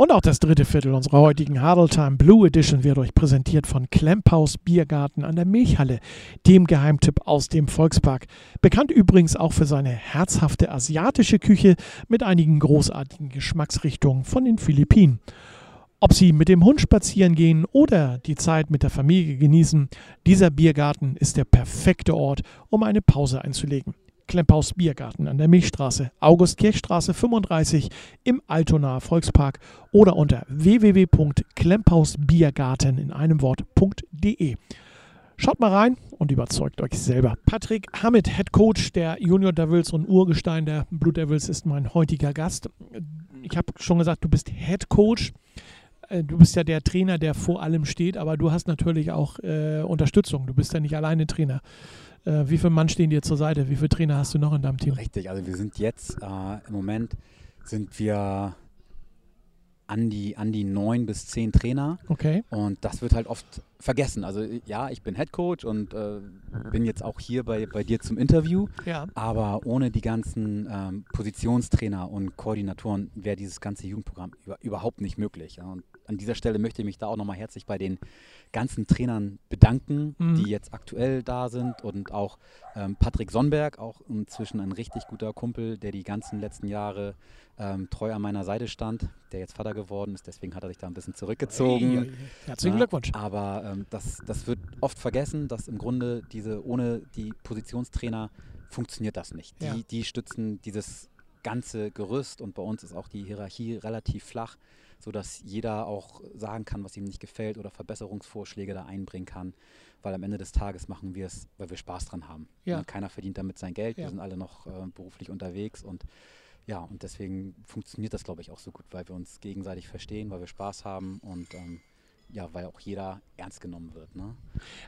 Und auch das dritte Viertel unserer heutigen Harbour Time Blue Edition wird euch präsentiert von Klempaus Biergarten an der Milchhalle, dem Geheimtipp aus dem Volkspark. Bekannt übrigens auch für seine herzhafte asiatische Küche mit einigen großartigen Geschmacksrichtungen von den Philippinen. Ob Sie mit dem Hund spazieren gehen oder die Zeit mit der Familie genießen, dieser Biergarten ist der perfekte Ort, um eine Pause einzulegen. Klempaus Biergarten an der Milchstraße, August-Kirch-Straße fünfunddreißig im Altonaer Volkspark oder unter w w w punkt klempaus biergarten in einem Wort punkt de. Schaut mal rein und überzeugt euch selber. Patrick Hammett, Head Coach der Junior Devils und Urgestein der Blue Devils, ist mein heutiger Gast. Ich habe schon gesagt, du bist Head Coach. Du bist ja der Trainer, der vor allem steht, aber du hast natürlich auch äh, Unterstützung. Du bist ja nicht alleine Trainer. Äh, wie viele Mann stehen dir zur Seite? Wie viele Trainer hast du noch in deinem Team? Richtig, also wir sind jetzt, äh, im Moment sind wir an die, an die neun bis zehn Trainer. Okay. Und das wird halt oft vergessen. Also ja, ich bin Head Coach und äh, bin jetzt auch hier bei, bei dir zum Interview. Ja. Aber ohne die ganzen ähm, Positionstrainer und Koordinatoren wäre dieses ganze Jugendprogramm über, überhaupt nicht möglich. Ja. Und an dieser Stelle möchte ich mich da auch nochmal herzlich bei den ganzen Trainern bedanken, mhm. die jetzt aktuell da sind und auch ähm, Patrick Sonnberg, auch inzwischen ein richtig guter Kumpel, der die ganzen letzten Jahre ähm, treu an meiner Seite stand, der jetzt Vater geworden ist, deswegen hat er sich da ein bisschen zurückgezogen. Hey, herzlichen ja, Glückwunsch. Aber ähm, das, das wird oft vergessen, dass im Grunde diese, ohne die Positionstrainer funktioniert das nicht. Die, ja. die stützen dieses ganze Gerüst und bei uns ist auch die Hierarchie relativ flach, sodass jeder auch sagen kann, was ihm nicht gefällt oder Verbesserungsvorschläge da einbringen kann, weil am Ende des Tages machen wir es, weil wir Spaß dran haben. Ja. Keiner verdient damit sein Geld, ja. wir sind alle noch äh, beruflich unterwegs und ja, und deswegen funktioniert das, glaube ich, auch so gut, weil wir uns gegenseitig verstehen, weil wir Spaß haben und ähm, ja, weil auch jeder ernst genommen wird. Ne?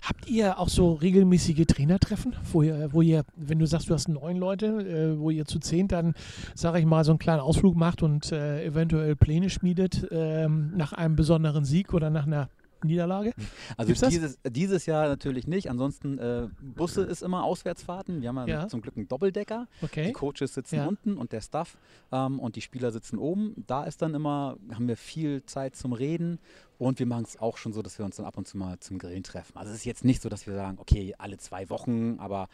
Habt ihr auch so regelmäßige Trainertreffen, wo ihr, wo ihr, wenn du sagst, du hast neun Leute, äh, wo ihr zu zehn dann, sage ich mal, so einen kleinen Ausflug macht und äh, eventuell Pläne schmiedet ähm, nach einem besonderen Sieg oder nach einer Niederlage? Also dieses, dieses Jahr natürlich nicht. Ansonsten äh, Busse ist immer Auswärtsfahrten. Wir haben ja, ja. zum Glück einen Doppeldecker. Okay. Die Coaches sitzen ja. unten und der Staff ähm, und die Spieler sitzen oben. Da ist dann immer, haben wir viel Zeit zum Reden und wir machen es auch schon so, dass wir uns dann ab und zu mal zum Grillen treffen. Also es ist jetzt nicht so, dass wir sagen, okay, alle zwei Wochen, aber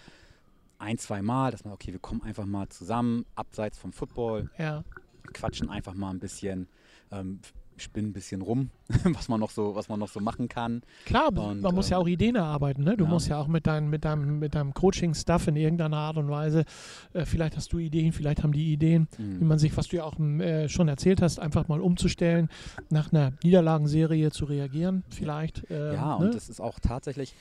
ein, zwei Mal, dass man, okay, wir kommen einfach mal zusammen, abseits vom Football, ja. quatschen einfach mal ein bisschen, ähm, spinnen ein bisschen rum, was man noch so, was man noch so machen kann. Klar, und, man muss ja auch Ideen erarbeiten, ne? Du ja. musst ja auch mit deinem, mit deinem, mit deinem Coaching-Stuff in irgendeiner Art und Weise, äh, vielleicht hast du Ideen, vielleicht haben die Ideen, mhm. wie man sich, was du ja auch äh, schon erzählt hast, einfach mal umzustellen, nach einer Niederlagenserie zu reagieren, vielleicht. Äh, ja, und ne? das ist auch tatsächlich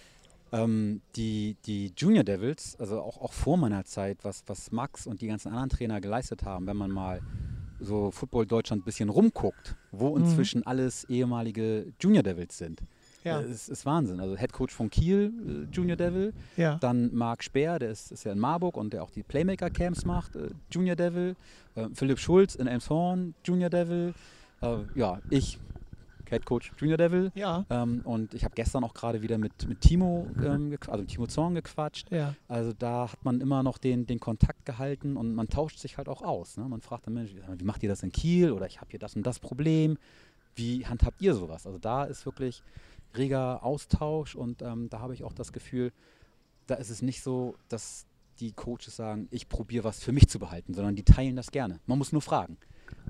ähm, die, die Junior Devils, also auch, auch vor meiner Zeit, was, was Max und die ganzen anderen Trainer geleistet haben, wenn man mal so Football Deutschland ein bisschen rumguckt, wo inzwischen mhm. alles ehemalige Junior Devils sind. Ja. Es ist Wahnsinn. Also Head Coach von Kiel, äh, Junior Devil. Ja. Dann Marc Speer, der ist, ist ja in Marburg und der auch die Playmaker Camps macht, äh, Junior Devil. Äh, Philipp Schulz in Elmshorn, Junior Devil. Äh, ja, ich, Head Coach Junior Devil. Ja. Ähm, und ich habe gestern auch gerade wieder mit, mit Timo, ähm, also mit Timo Zorn gequatscht. Ja. Also da hat man immer noch den, den Kontakt gehalten und man tauscht sich halt auch aus. Ne? Man fragt dann, Mensch, wie macht ihr das in Kiel? Oder ich habe hier das und das Problem. Wie handhabt ihr sowas? Also da ist wirklich reger Austausch und ähm, da habe ich auch das Gefühl, da ist es nicht so, dass die Coaches sagen, ich probiere was für mich zu behalten, sondern die teilen das gerne. Man muss nur fragen.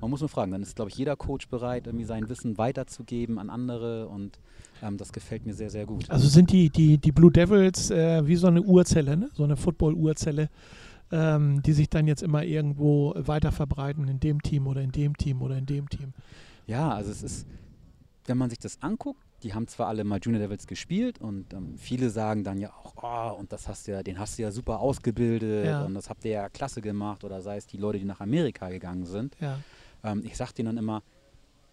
Man muss nur fragen, dann ist, glaube ich, jeder Coach bereit, irgendwie sein Wissen weiterzugeben an andere, und ähm, das gefällt mir sehr, sehr gut. Also sind die, die, die Blue Devils äh, wie so eine Urzelle, ne? So eine Football-Urzelle, ähm, die sich dann jetzt immer irgendwo weiter verbreiten in dem Team oder in dem Team oder in dem Team. Ja, also es ist, wenn man sich das anguckt, die haben zwar alle mal Junior Devils gespielt und ähm, viele sagen dann ja auch, oh, und das hast du ja, den hast du ja super ausgebildet, ja, und das habt ihr ja klasse gemacht, oder sei es die Leute, die nach Amerika gegangen sind. Ja. Ähm, ich sag denen dann immer,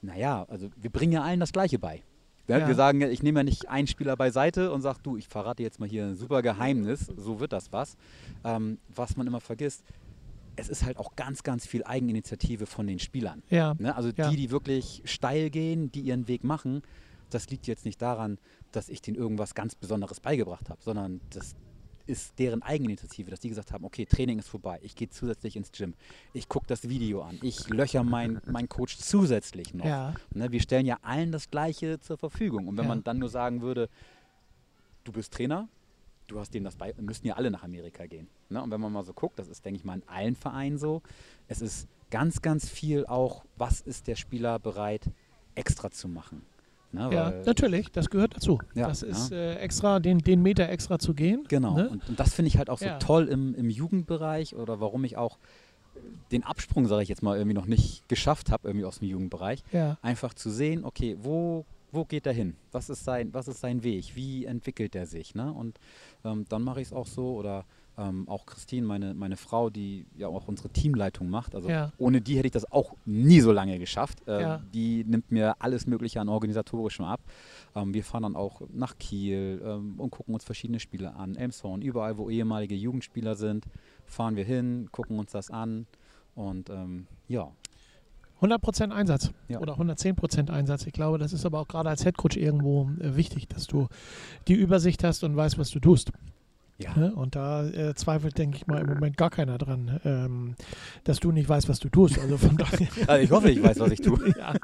naja, also wir bringen ja allen das Gleiche bei. Wir, ja. wir sagen, ich nehme ja nicht einen Spieler beiseite und sage, du, ich verrate jetzt mal hier ein super Geheimnis, so wird das was. Ähm, was man immer vergisst, es ist halt auch ganz, ganz viel Eigeninitiative von den Spielern. Ja. Ne? Also ja. die, die wirklich steil gehen, die ihren Weg machen, das liegt jetzt nicht daran, dass ich denen irgendwas ganz Besonderes beigebracht habe, sondern das ist deren Eigeninitiative, dass die gesagt haben, okay, Training ist vorbei, ich gehe zusätzlich ins Gym, ich gucke das Video an, ich löcher meinen mein Coach zusätzlich noch. Ja. Ne, wir stellen ja allen das Gleiche zur Verfügung. Und wenn ja. man dann nur sagen würde, du bist Trainer, du hast denen das bei, müssten ja alle nach Amerika gehen. Ne? Und wenn man mal so guckt, das ist, denke ich mal, in allen Vereinen so, es ist ganz, ganz viel auch, was ist der Spieler bereit, extra zu machen. Ne, ja, natürlich, das gehört dazu. Ja, das ist ja. äh, extra, den, den Meter extra zu gehen. Genau, ne? und, und das finde ich halt auch so ja. toll im, im Jugendbereich, oder warum ich auch den Absprung, sage ich jetzt mal, irgendwie noch nicht geschafft habe, irgendwie aus dem Jugendbereich. Ja. Einfach zu sehen, okay, wo, wo geht er hin? Was ist sein, was ist sein Weg? Wie entwickelt er sich? Ne? Und ähm, dann mache ich es auch so, oder ähm, auch Christine, meine, meine Frau, die ja auch unsere Teamleitung macht, also ja. ohne die hätte ich das auch nie so lange geschafft. Ähm, ja. Die nimmt mir alles Mögliche an Organisatorischem ab. Ähm, wir fahren dann auch nach Kiel ähm, und gucken uns verschiedene Spiele an. Elmshorn, überall wo ehemalige Jugendspieler sind, fahren wir hin, gucken uns das an, und ähm, ja. hundert Prozent Einsatz ja. oder hundertzehn Prozent Einsatz. Ich glaube, das ist aber auch gerade als Headcoach irgendwo äh, wichtig, dass du die Übersicht hast und weißt, was du tust. Ja. Ne? Und da äh, zweifelt, denke ich mal, im Moment gar keiner dran, ähm, dass du nicht weißt, was du tust. Also, von daher also ich hoffe, ich weiß, was ich tue. Ja,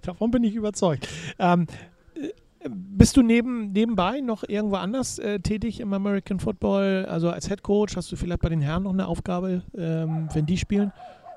davon bin ich überzeugt. Ähm, bist du neben, nebenbei noch irgendwo anders äh, tätig im American Football? Also als Headcoach hast du vielleicht bei den Herren noch eine Aufgabe, ähm, wenn die spielen?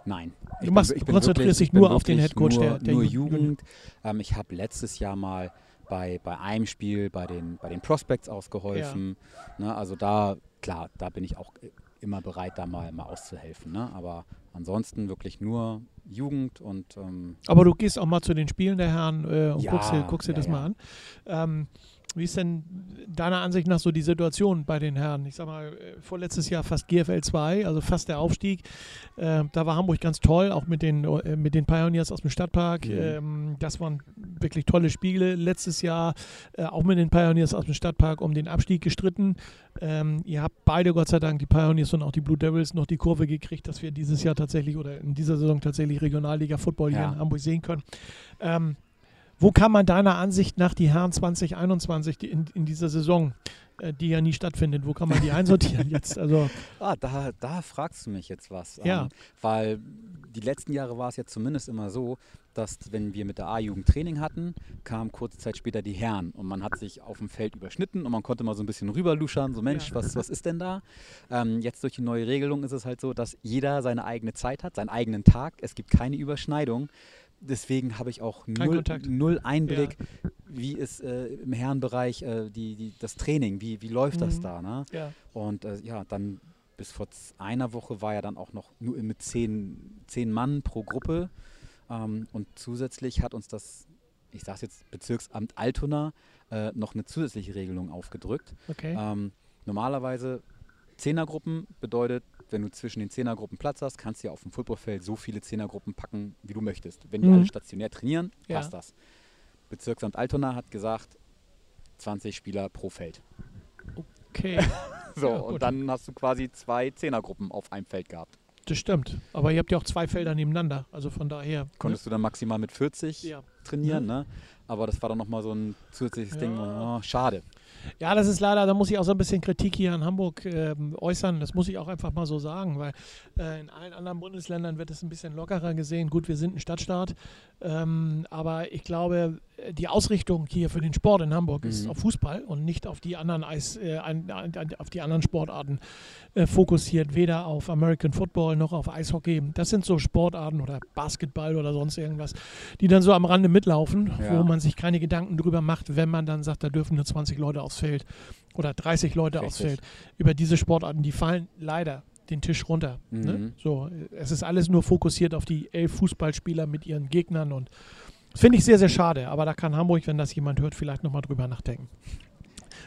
Nein. Ich du machst, bin, ich bin konzentrierst wirklich, dich nur auf den Headcoach nur, der, der nur Jugend. Jugend. Ähm, ich habe letztes Jahr mal bei, bei einem Spiel bei den, bei den Prospects ausgeholfen. Ja. Ne, also da, klar, da bin ich auch immer bereit, da mal, mal auszuhelfen. Ne? Aber ansonsten wirklich nur Jugend. Und ähm, aber du gehst auch mal zu den Spielen der Herren äh, und ja, guckst dir, guckst dir ja, das ja. mal an. Ähm, Wie ist denn deiner Ansicht nach so die Situation bei den Herren? Ich sag mal, vorletztes Jahr fast G F L zwei, also fast der Aufstieg. Äh, da war Hamburg ganz toll, auch mit den, äh, mit den Pioneers aus dem Stadtpark. Yeah. Ähm, das waren wirklich tolle Spiele. Letztes Jahr äh, auch mit den Pioneers aus dem Stadtpark um den Abstieg gestritten. Ähm, ihr habt beide, Gott sei Dank, die Pioneers und auch die Blue Devils, noch die Kurve gekriegt, dass wir dieses Jahr tatsächlich oder in dieser Saison tatsächlich Regionalliga-Football hier ja. in Hamburg sehen können. Ähm, Wo kann man deiner Ansicht nach die Herren zwanzig einundzwanzig die in, in dieser Saison, die ja nie stattfindet, wo kann man die einsortieren jetzt? Also ah, da, da fragst du mich jetzt was. Ja. Ähm, weil die letzten Jahre war es ja zumindest immer so, dass wenn wir mit der A-Jugend Training hatten, kam kurze Zeit später die Herren. Und man hat sich auf dem Feld überschnitten und man konnte mal so ein bisschen rüberluschern, so Mensch, ja. was, was ist denn da? Ähm, jetzt durch die neue Regelung ist es halt so, dass jeder seine eigene Zeit hat, seinen eigenen Tag. Es gibt keine Überschneidung. Deswegen habe ich auch null, null Einblick, ja. wie ist äh, im Herrenbereich äh, die, die, das Training, wie, wie läuft mhm. das da. Ne? Ja. Und äh, ja, dann bis vor einer Woche war ja dann auch noch nur mit zehn, zehn Mann pro Gruppe. Ähm, und zusätzlich hat uns das, ich sage es jetzt, Bezirksamt Altona äh, noch eine zusätzliche Regelung aufgedrückt. Okay. Ähm, normalerweise Zehnergruppen bedeutet, wenn du zwischen den Zehnergruppen Platz hast, kannst du ja auf dem Footballfeld so viele Zehnergruppen packen, wie du möchtest. Wenn die mhm. alle stationär trainieren, ja. passt das. Bezirksamt Altona hat gesagt, zwanzig Spieler pro Feld. Okay. so, ja, und dann hast du quasi zwei Zehnergruppen auf einem Feld gehabt. Das stimmt. Aber ihr habt ja auch zwei Felder nebeneinander. Also von daher. Konntest ne? du dann maximal mit vierzig ja. trainieren, mhm. ne? aber das war dann nochmal so ein zusätzliches ja. Ding. Oh, schade. Ja, das ist leider, da muss ich auch so ein bisschen Kritik hier in Hamburg äh, äußern, das muss ich auch einfach mal so sagen, weil äh, in allen anderen Bundesländern wird es ein bisschen lockerer gesehen. Gut, wir sind ein Stadtstaat, ähm, aber ich glaube, die Ausrichtung hier für den Sport in Hamburg mhm. ist auf Fußball und nicht auf die anderen, Eis, äh, ein, ein, ein, auf die anderen Sportarten äh, fokussiert, weder auf American Football noch auf Eishockey. Das sind so Sportarten oder Basketball oder sonst irgendwas, die dann so am Rande mitlaufen, ja. wo man sich keine Gedanken drüber macht, wenn man dann sagt, da dürfen nur zwanzig Leute aufs Feld oder dreißig Leute Richtig. Aufs Feld. Über diese Sportarten, die fallen leider den Tisch runter. Mhm. Ne? So, es ist alles nur fokussiert auf die elf Fußballspieler mit ihren Gegnern und das finde ich sehr, sehr schade, aber da kann Hamburg, wenn das jemand hört, vielleicht nochmal drüber nachdenken.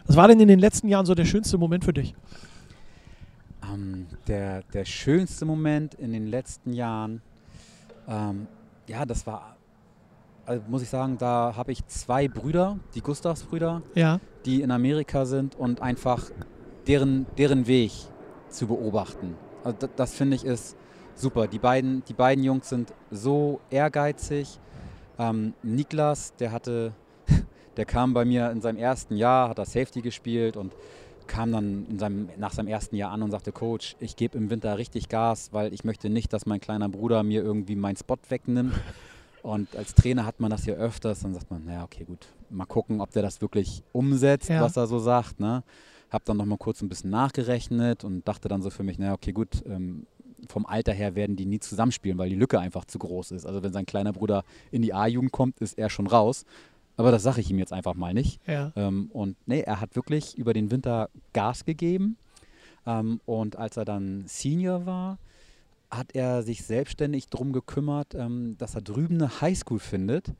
Was war denn in den letzten Jahren so der schönste Moment für dich? Ähm, der, der schönste Moment in den letzten Jahren, ähm, ja, das war, also muss ich sagen, da habe ich zwei Brüder, die Gustavs-Brüder, ja. die in Amerika sind und einfach deren, deren Weg zu beobachten. Also das, das finde ich ist super. Die beiden, die beiden Jungs sind so ehrgeizig. Ähm, Niklas, der hatte, der kam bei mir in seinem ersten Jahr, hat das Safety gespielt und kam dann in seinem, nach seinem ersten Jahr an und sagte, Coach, ich gebe im Winter richtig Gas, weil ich möchte nicht, dass mein kleiner Bruder mir irgendwie meinen Spot wegnimmt. Und als Trainer hat man das ja öfters, dann sagt man, naja, okay, gut, mal gucken, ob der das wirklich umsetzt, ja. was er so sagt. Ne? Hab dann nochmal kurz ein bisschen nachgerechnet und dachte dann so für mich, naja, okay, gut, ähm, vom Alter her werden die nie zusammenspielen, weil die Lücke einfach zu groß ist. Also wenn sein kleiner Bruder in die A-Jugend kommt, ist er schon raus. Aber das sage ich ihm jetzt einfach mal nicht. Ja. Ähm, und nee, er hat wirklich über den Winter Gas gegeben. Ähm, und als er dann Senior war, hat er sich selbstständig darum gekümmert, ähm, dass er drüben eine Highschool findet,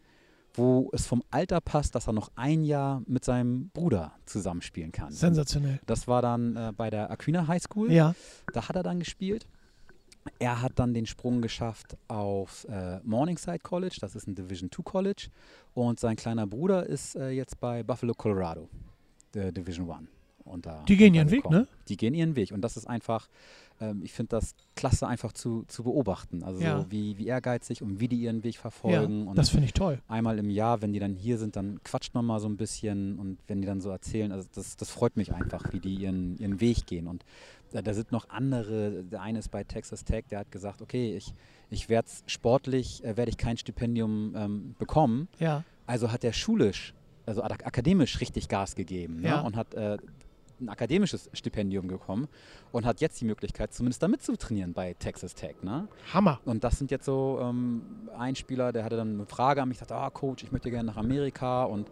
wo es vom Alter passt, dass er noch ein Jahr mit seinem Bruder zusammenspielen kann. Sensationell. Das war dann äh, bei der Aquina Highschool. Ja. Da hat er dann gespielt. Er hat dann den Sprung geschafft auf äh, Morningside College, das ist ein Division two College. Und sein kleiner Bruder ist äh, jetzt bei Buffalo, Colorado, der Division one. Unter, die gehen ihren Weg, ne? Die gehen ihren Weg. Und das ist einfach, ähm, ich finde das klasse, einfach zu, zu beobachten. Also ja. so wie, wie ehrgeizig und wie die ihren Weg verfolgen. Ja, und das finde ich toll. Einmal im Jahr, wenn die dann hier sind, dann quatscht man mal so ein bisschen. Und wenn die dann so erzählen, also das, das freut mich einfach, wie die ihren, ihren Weg gehen. Und da, da sind noch andere. Der eine ist bei Texas Tech, der hat gesagt, okay, ich, ich werde sportlich, äh, werde ich kein Stipendium ähm, bekommen. Ja. Also hat der schulisch, also ak- akademisch richtig Gas gegeben. Ne? Ja. Und hat äh, ein akademisches Stipendium gekommen und hat jetzt die Möglichkeit, zumindest da mitzutrainieren bei Texas Tech. Ne? Hammer! Und das sind jetzt so ähm, ein Spieler, der hatte dann eine Frage an mich, gesagt, ah, Coach, ich möchte gerne nach Amerika und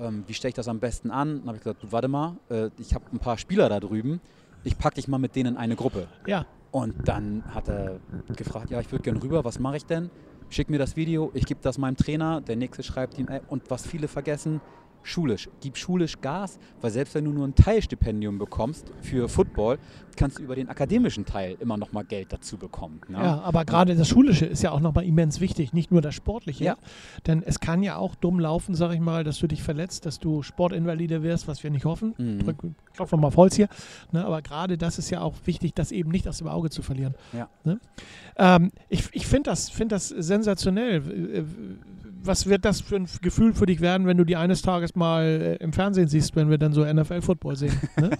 ähm, wie stelle ich das am besten an? Und dann habe ich gesagt, du, warte mal, äh, ich habe ein paar Spieler da drüben, ich packe dich mal mit denen in eine Gruppe. Ja. Und dann hat er gefragt, ja, ich würde gerne rüber, was mache ich denn? Schick mir das Video, ich gebe das meinem Trainer, der nächste schreibt ihm, ey, und was viele vergessen, schulisch. Gib schulisch Gas, weil selbst wenn du nur ein Teilstipendium bekommst für Football, kannst du über den akademischen Teil immer noch mal Geld dazu bekommen. Ne? Ja, aber gerade das Schulische ist ja auch noch mal immens wichtig, nicht nur das Sportliche. Ja. Denn es kann ja auch dumm laufen, sag ich mal, dass du dich verletzt, dass du Sportinvalide wirst, was wir nicht hoffen. Mhm. Drück, klopf nochmal auf Holz hier. Ne? Aber gerade das ist ja auch wichtig, das eben nicht aus dem Auge zu verlieren. Ja. Ne? Ähm, ich ich finde das, find das sensationell. Was wird das für ein Gefühl für dich werden, wenn du die eines Tages mal im Fernsehen siehst, wenn wir dann so N F L-Football sehen? Ne?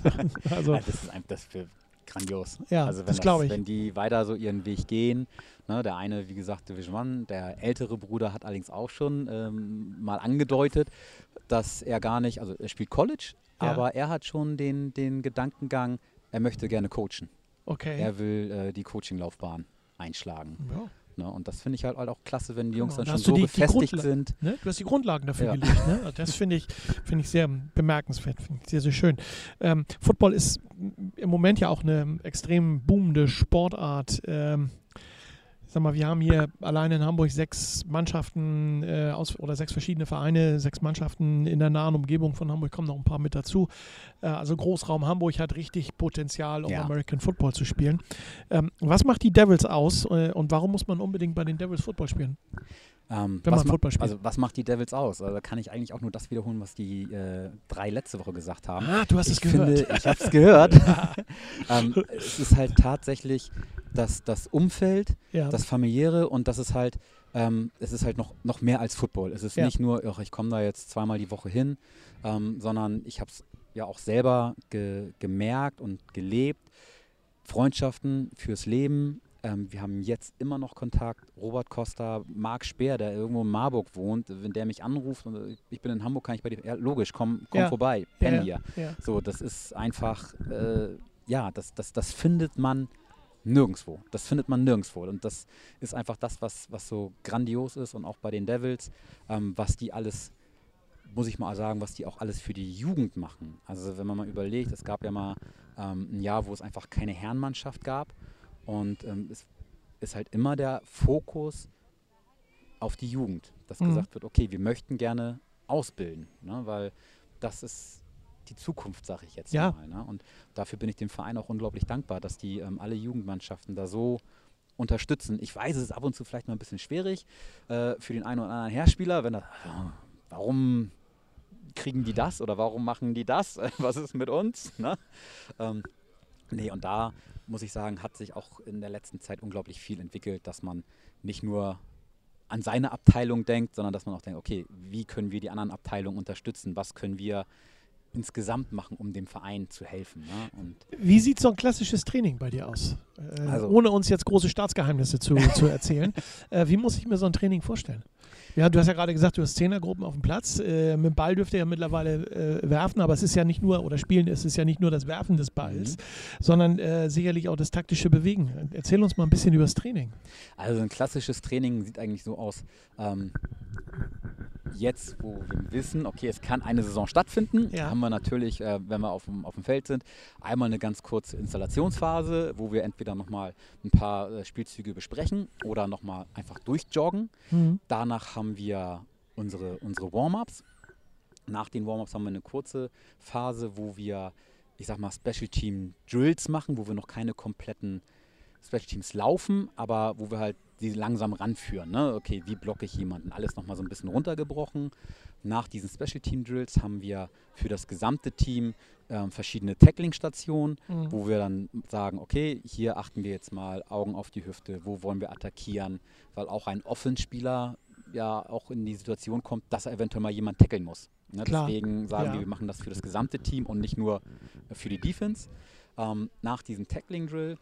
Also ja, das ist ein, das für grandios. Ja, also wenn das, das glaube ich. Wenn die weiter so ihren Weg gehen, ne, der eine, wie gesagt, Division one, der ältere Bruder hat allerdings auch schon ähm, mal angedeutet, dass er gar nicht, also er spielt College, ja. aber er hat schon den, den Gedankengang, er möchte gerne coachen. Okay. Er will äh, die Coaching-Laufbahn einschlagen. Ja. Ne? Und das finde ich halt auch klasse, wenn die Jungs genau. dann da schon so die, gefestigt die sind. Ne? Du hast die Grundlagen dafür ja. gelegt. Ne? Also das finde ich, find ich sehr bemerkenswert, finde ich sehr, sehr schön. Ähm, Football ist im Moment ja auch eine extrem boomende Sportart. Ähm, sag mal, wir haben hier allein in Hamburg sechs Mannschaften äh, aus, oder sechs verschiedene Vereine, sechs Mannschaften in der nahen Umgebung von Hamburg, kommen noch ein paar mit dazu. Äh, also Großraum Hamburg hat richtig Potenzial, um ja. American Football zu spielen. Ähm, was macht die Devils aus äh, und warum muss man unbedingt bei den Devils Football spielen? Ähm, Wenn man ma- Football spielt. Also was macht die Devils aus? Also kann ich eigentlich auch nur das wiederholen, was die äh, drei letzte Woche gesagt haben. Ah, du hast ich es gehört. Finde, ich habe es gehört. ähm, es ist halt tatsächlich das, das Umfeld, ja. das Familiäre und das ist halt Ähm, es ist halt noch, noch mehr als Football. Es ist ja nicht nur, ach, ich komme da jetzt zweimal die Woche hin, ähm, sondern ich habe es ja auch selber ge- gemerkt und gelebt. Freundschaften fürs Leben. Ähm, wir haben jetzt immer noch Kontakt. Robert Costa, Marc Speer, der irgendwo in Marburg wohnt, wenn der mich anruft und ich bin in Hamburg, kann ich bei dir, ja, logisch, komm, komm ja. vorbei, penn hier. Ja. Ja. So, das ist einfach, äh, ja, das, das, das findet man nirgendwo. Das findet man nirgendwo. Und das ist einfach das, was, was so grandios ist und auch bei den Devils, ähm, was die alles, muss ich mal sagen, was die auch alles für die Jugend machen. Also wenn man mal überlegt, es gab ja mal ähm, ein Jahr, wo es einfach keine Herrenmannschaft gab. Und ähm, es ist halt immer der Fokus auf die Jugend, dass mhm. gesagt wird, okay, wir möchten gerne ausbilden, ne, weil das ist die Zukunft, sage ich jetzt ja. mal. Ne? Und dafür bin ich dem Verein auch unglaublich dankbar, dass die ähm, alle Jugendmannschaften da so unterstützen. Ich weiß, es ist ab und zu vielleicht mal ein bisschen schwierig äh, für den einen oder anderen Herspieler, wenn er, warum kriegen die das oder warum machen die das, was ist mit uns? Ne? Ähm, nee, und da muss ich sagen, hat sich auch in der letzten Zeit unglaublich viel entwickelt, dass man nicht nur an seine Abteilung denkt, sondern dass man auch denkt, okay, wie können wir die anderen Abteilungen unterstützen? Was können wir insgesamt machen, um dem Verein zu helfen? Ne? Und wie sieht so ein klassisches Training bei dir aus? Äh, also, ohne uns jetzt große Staatsgeheimnisse zu, zu erzählen. Äh, wie muss ich mir so ein Training vorstellen? Ja, du hast ja gerade gesagt, du hast Zehnergruppen auf dem Platz. Äh, mit dem Ball dürft ihr ja mittlerweile äh, werfen, aber es ist ja nicht nur, oder spielen, es ist ja nicht nur das Werfen des Balls, mhm. sondern äh, sicherlich auch das taktische Bewegen. Erzähl uns mal ein bisschen über das Training. Also ein klassisches Training sieht eigentlich so aus, ähm, jetzt, wo wir wissen, okay, es kann eine Saison stattfinden, ja. haben wir natürlich, äh, wenn wir auf dem, auf dem Feld sind, einmal eine ganz kurze Installationsphase, wo wir entweder nochmal ein paar äh, Spielzüge besprechen oder nochmal einfach durchjoggen. Mhm. Danach haben wir unsere, unsere Warm-Ups. Nach den Warm-Ups haben wir eine kurze Phase, wo wir, ich sag mal, Special Team Drills machen, wo wir noch keine kompletten Special Teams laufen, aber wo wir halt die langsam ranführen. Ne? Okay, wie blocke ich jemanden? Alles nochmal so ein bisschen runtergebrochen. Nach diesen Special Team Drills haben wir für das gesamte Team ähm, verschiedene Tackling-Stationen, mhm. wo wir dann sagen, okay, hier achten wir jetzt mal Augen auf die Hüfte, wo wollen wir attackieren, weil auch ein Offenspieler ja auch in die Situation kommt, dass er eventuell mal jemand tackeln muss. Ne? Deswegen sagen ja. wir, wir machen das für das gesamte Team und nicht nur für die Defense. Ähm, nach diesem Tackling-Drill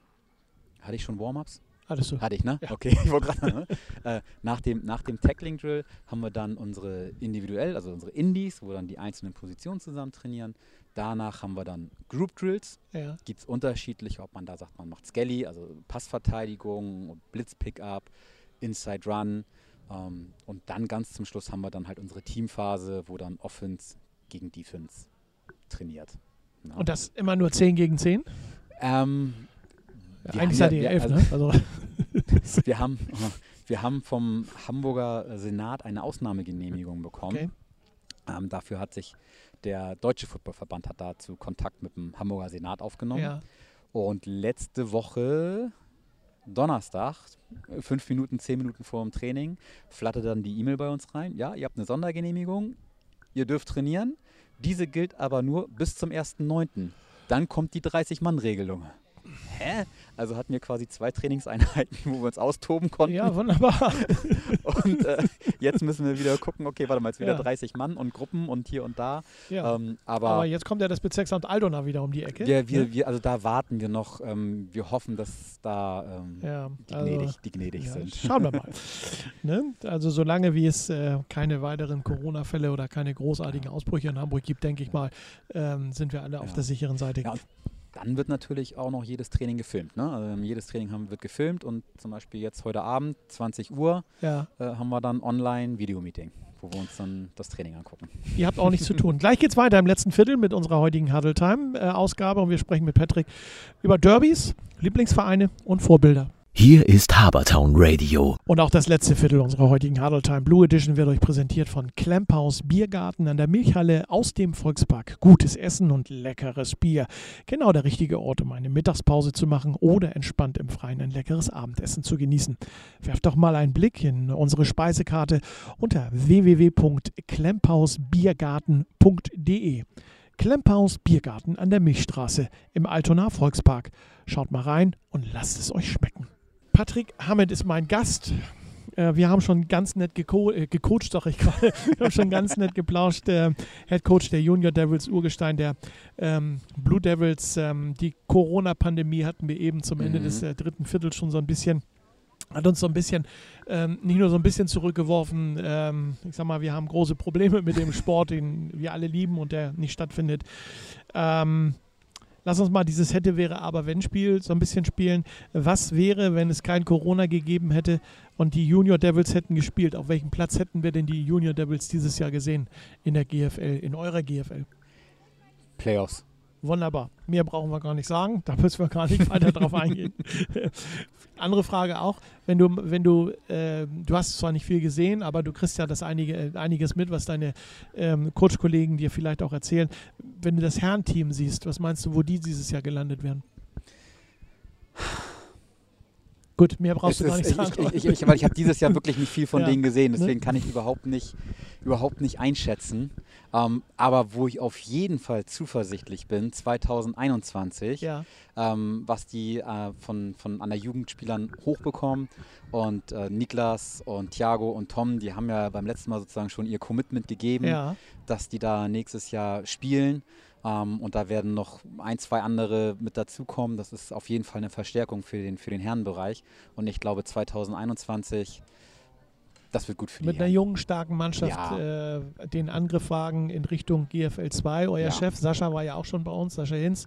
hatte ich schon Warm-Ups. Hattest du? Hatte ich, ne? Ja. Okay, ich wollte gerade. Ne? äh, nach dem, nach dem Tackling-Drill haben wir dann unsere individuell, also unsere Indies, wo dann die einzelnen Positionen zusammen trainieren. Danach haben wir dann Group-Drills. Ja. Gibt es unterschiedliche, ob man da sagt, man macht Skelly, also Passverteidigung und Blitz-Pick-Up, Inside-Run. Ähm, und dann ganz zum Schluss haben wir dann halt unsere Teamphase, wo dann Offense gegen Defense trainiert. Ja. Und das immer nur zehn gegen zehn? Ähm... Wir Eigentlich seid ihr elf, also, ne? Also. wir, haben, wir haben vom Hamburger Senat eine Ausnahmegenehmigung bekommen. Okay. Ähm, dafür hat sich der Deutsche Footballverband hat dazu Kontakt mit dem Hamburger Senat aufgenommen. Ja. Und letzte Woche, Donnerstag, fünf Minuten, zehn Minuten vor dem Training, flatterte dann die E-Mail bei uns rein. Ja, ihr habt eine Sondergenehmigung, ihr dürft trainieren. Diese gilt aber nur bis zum ersten neunten Dann kommt die dreißig-Mann-Regelung. Hä? Also hatten wir quasi zwei Trainingseinheiten, wo wir uns austoben konnten. Ja, wunderbar. Und äh, jetzt müssen wir wieder gucken, okay, warte mal, jetzt wieder ja. dreißig Mann und Gruppen und hier und da. Ja. Ähm, aber, aber jetzt kommt ja das Bezirksamt Altona wieder um die Ecke. Wir, wir, wir, also da warten wir noch. Ähm, wir hoffen, dass da ähm, ja, die gnädig, also, die gnädig ja, sind. Schauen wir mal. Ne? Also solange wie es äh, keine weiteren Corona-Fälle oder keine großartigen ja. Ausbrüche in Hamburg gibt, denke ich mal, ähm, sind wir alle ja. auf der sicheren Seite. Ja. Dann wird natürlich auch noch jedes Training gefilmt. Ne? Also jedes Training haben, wird gefilmt und zum Beispiel jetzt heute Abend, zwanzig Uhr, ja. äh, haben wir dann online Videomeeting, wo wir uns dann das Training angucken. Ihr habt auch nichts zu tun. Gleich geht's weiter im letzten Viertel mit unserer heutigen Huddle-Time-Ausgabe und wir sprechen mit Patrick über Derbys, Lieblingsvereine und Vorbilder. Hier ist Harbour Town Radio. Und auch das letzte Viertel unserer heutigen Huddle Time Blue Edition wird euch präsentiert von Klempaus Biergarten an der Milchhalle aus dem Volkspark. Gutes Essen und leckeres Bier. Genau der richtige Ort, um eine Mittagspause zu machen oder entspannt im Freien ein leckeres Abendessen zu genießen. Werft doch mal einen Blick in unsere Speisekarte unter w w w punkt klempaus biergarten punkt d e. Klempaus Biergarten an der Milchstraße im Altonaer Volkspark. Schaut mal rein und lasst es euch schmecken. Patrick Hammett ist mein Gast. äh, wir haben schon ganz nett geco äh, gecoacht, doch ich gerade, wir haben schon ganz nett geplauscht. Äh, Head Coach der Junior Devils, Urgestein der ähm, Blue Devils. Ähm, die Corona-Pandemie hatten wir eben zum mhm. Ende des äh, dritten Viertels schon so ein bisschen, hat uns so ein bisschen, ähm, nicht nur so ein bisschen zurückgeworfen, ähm, ich sag mal, wir haben große Probleme mit dem Sport, den wir alle lieben und der nicht stattfindet. Ähm, Lass uns mal dieses hätte, wäre, aber wenn Spiel so ein bisschen spielen. Was wäre, wenn es kein Corona gegeben hätte und die Junior Devils hätten gespielt? Auf welchem Platz hätten wir denn die Junior Devils dieses Jahr gesehen in der G F L, in eurer G F L? Playoffs. Wunderbar. Mehr brauchen wir gar nicht sagen. Da müssen wir gar nicht weiter drauf eingehen. Andere Frage auch. Wenn du, wenn du, äh, du hast zwar nicht viel gesehen, aber du kriegst ja das einige, einiges mit, was deine ähm, Coach-Kollegen dir vielleicht auch erzählen. Wenn du das Herrenteam siehst, was meinst du, wo die dieses Jahr gelandet werden? Gut, mehr brauchst es du gar nicht sagen. Ich, ich, ich, ich, weil ich habe dieses Jahr wirklich nicht viel von ja. denen gesehen, deswegen ne? kann ich überhaupt nicht, überhaupt nicht einschätzen. Ähm, aber wo ich auf jeden Fall zuversichtlich bin, zwanzig einundzwanzig, ja. ähm, was die äh, von, von an der Jugendspielern hochbekommen. Und äh, Niklas und Thiago und Tom, die haben ja beim letzten Mal sozusagen schon ihr Commitment gegeben, ja. dass die da nächstes Jahr spielen. Um, und da werden noch ein, zwei andere mit dazukommen. Das ist auf jeden Fall eine Verstärkung für den, für den Herrenbereich. Und ich glaube, zwanzig einundzwanzig, das wird gut für die Mit Herren. Einer jungen, starken Mannschaft ja. äh, den Angriff wagen in Richtung G F L zwei. Euer ja. Chef, Sascha, war ja auch schon bei uns, Sascha Hinz,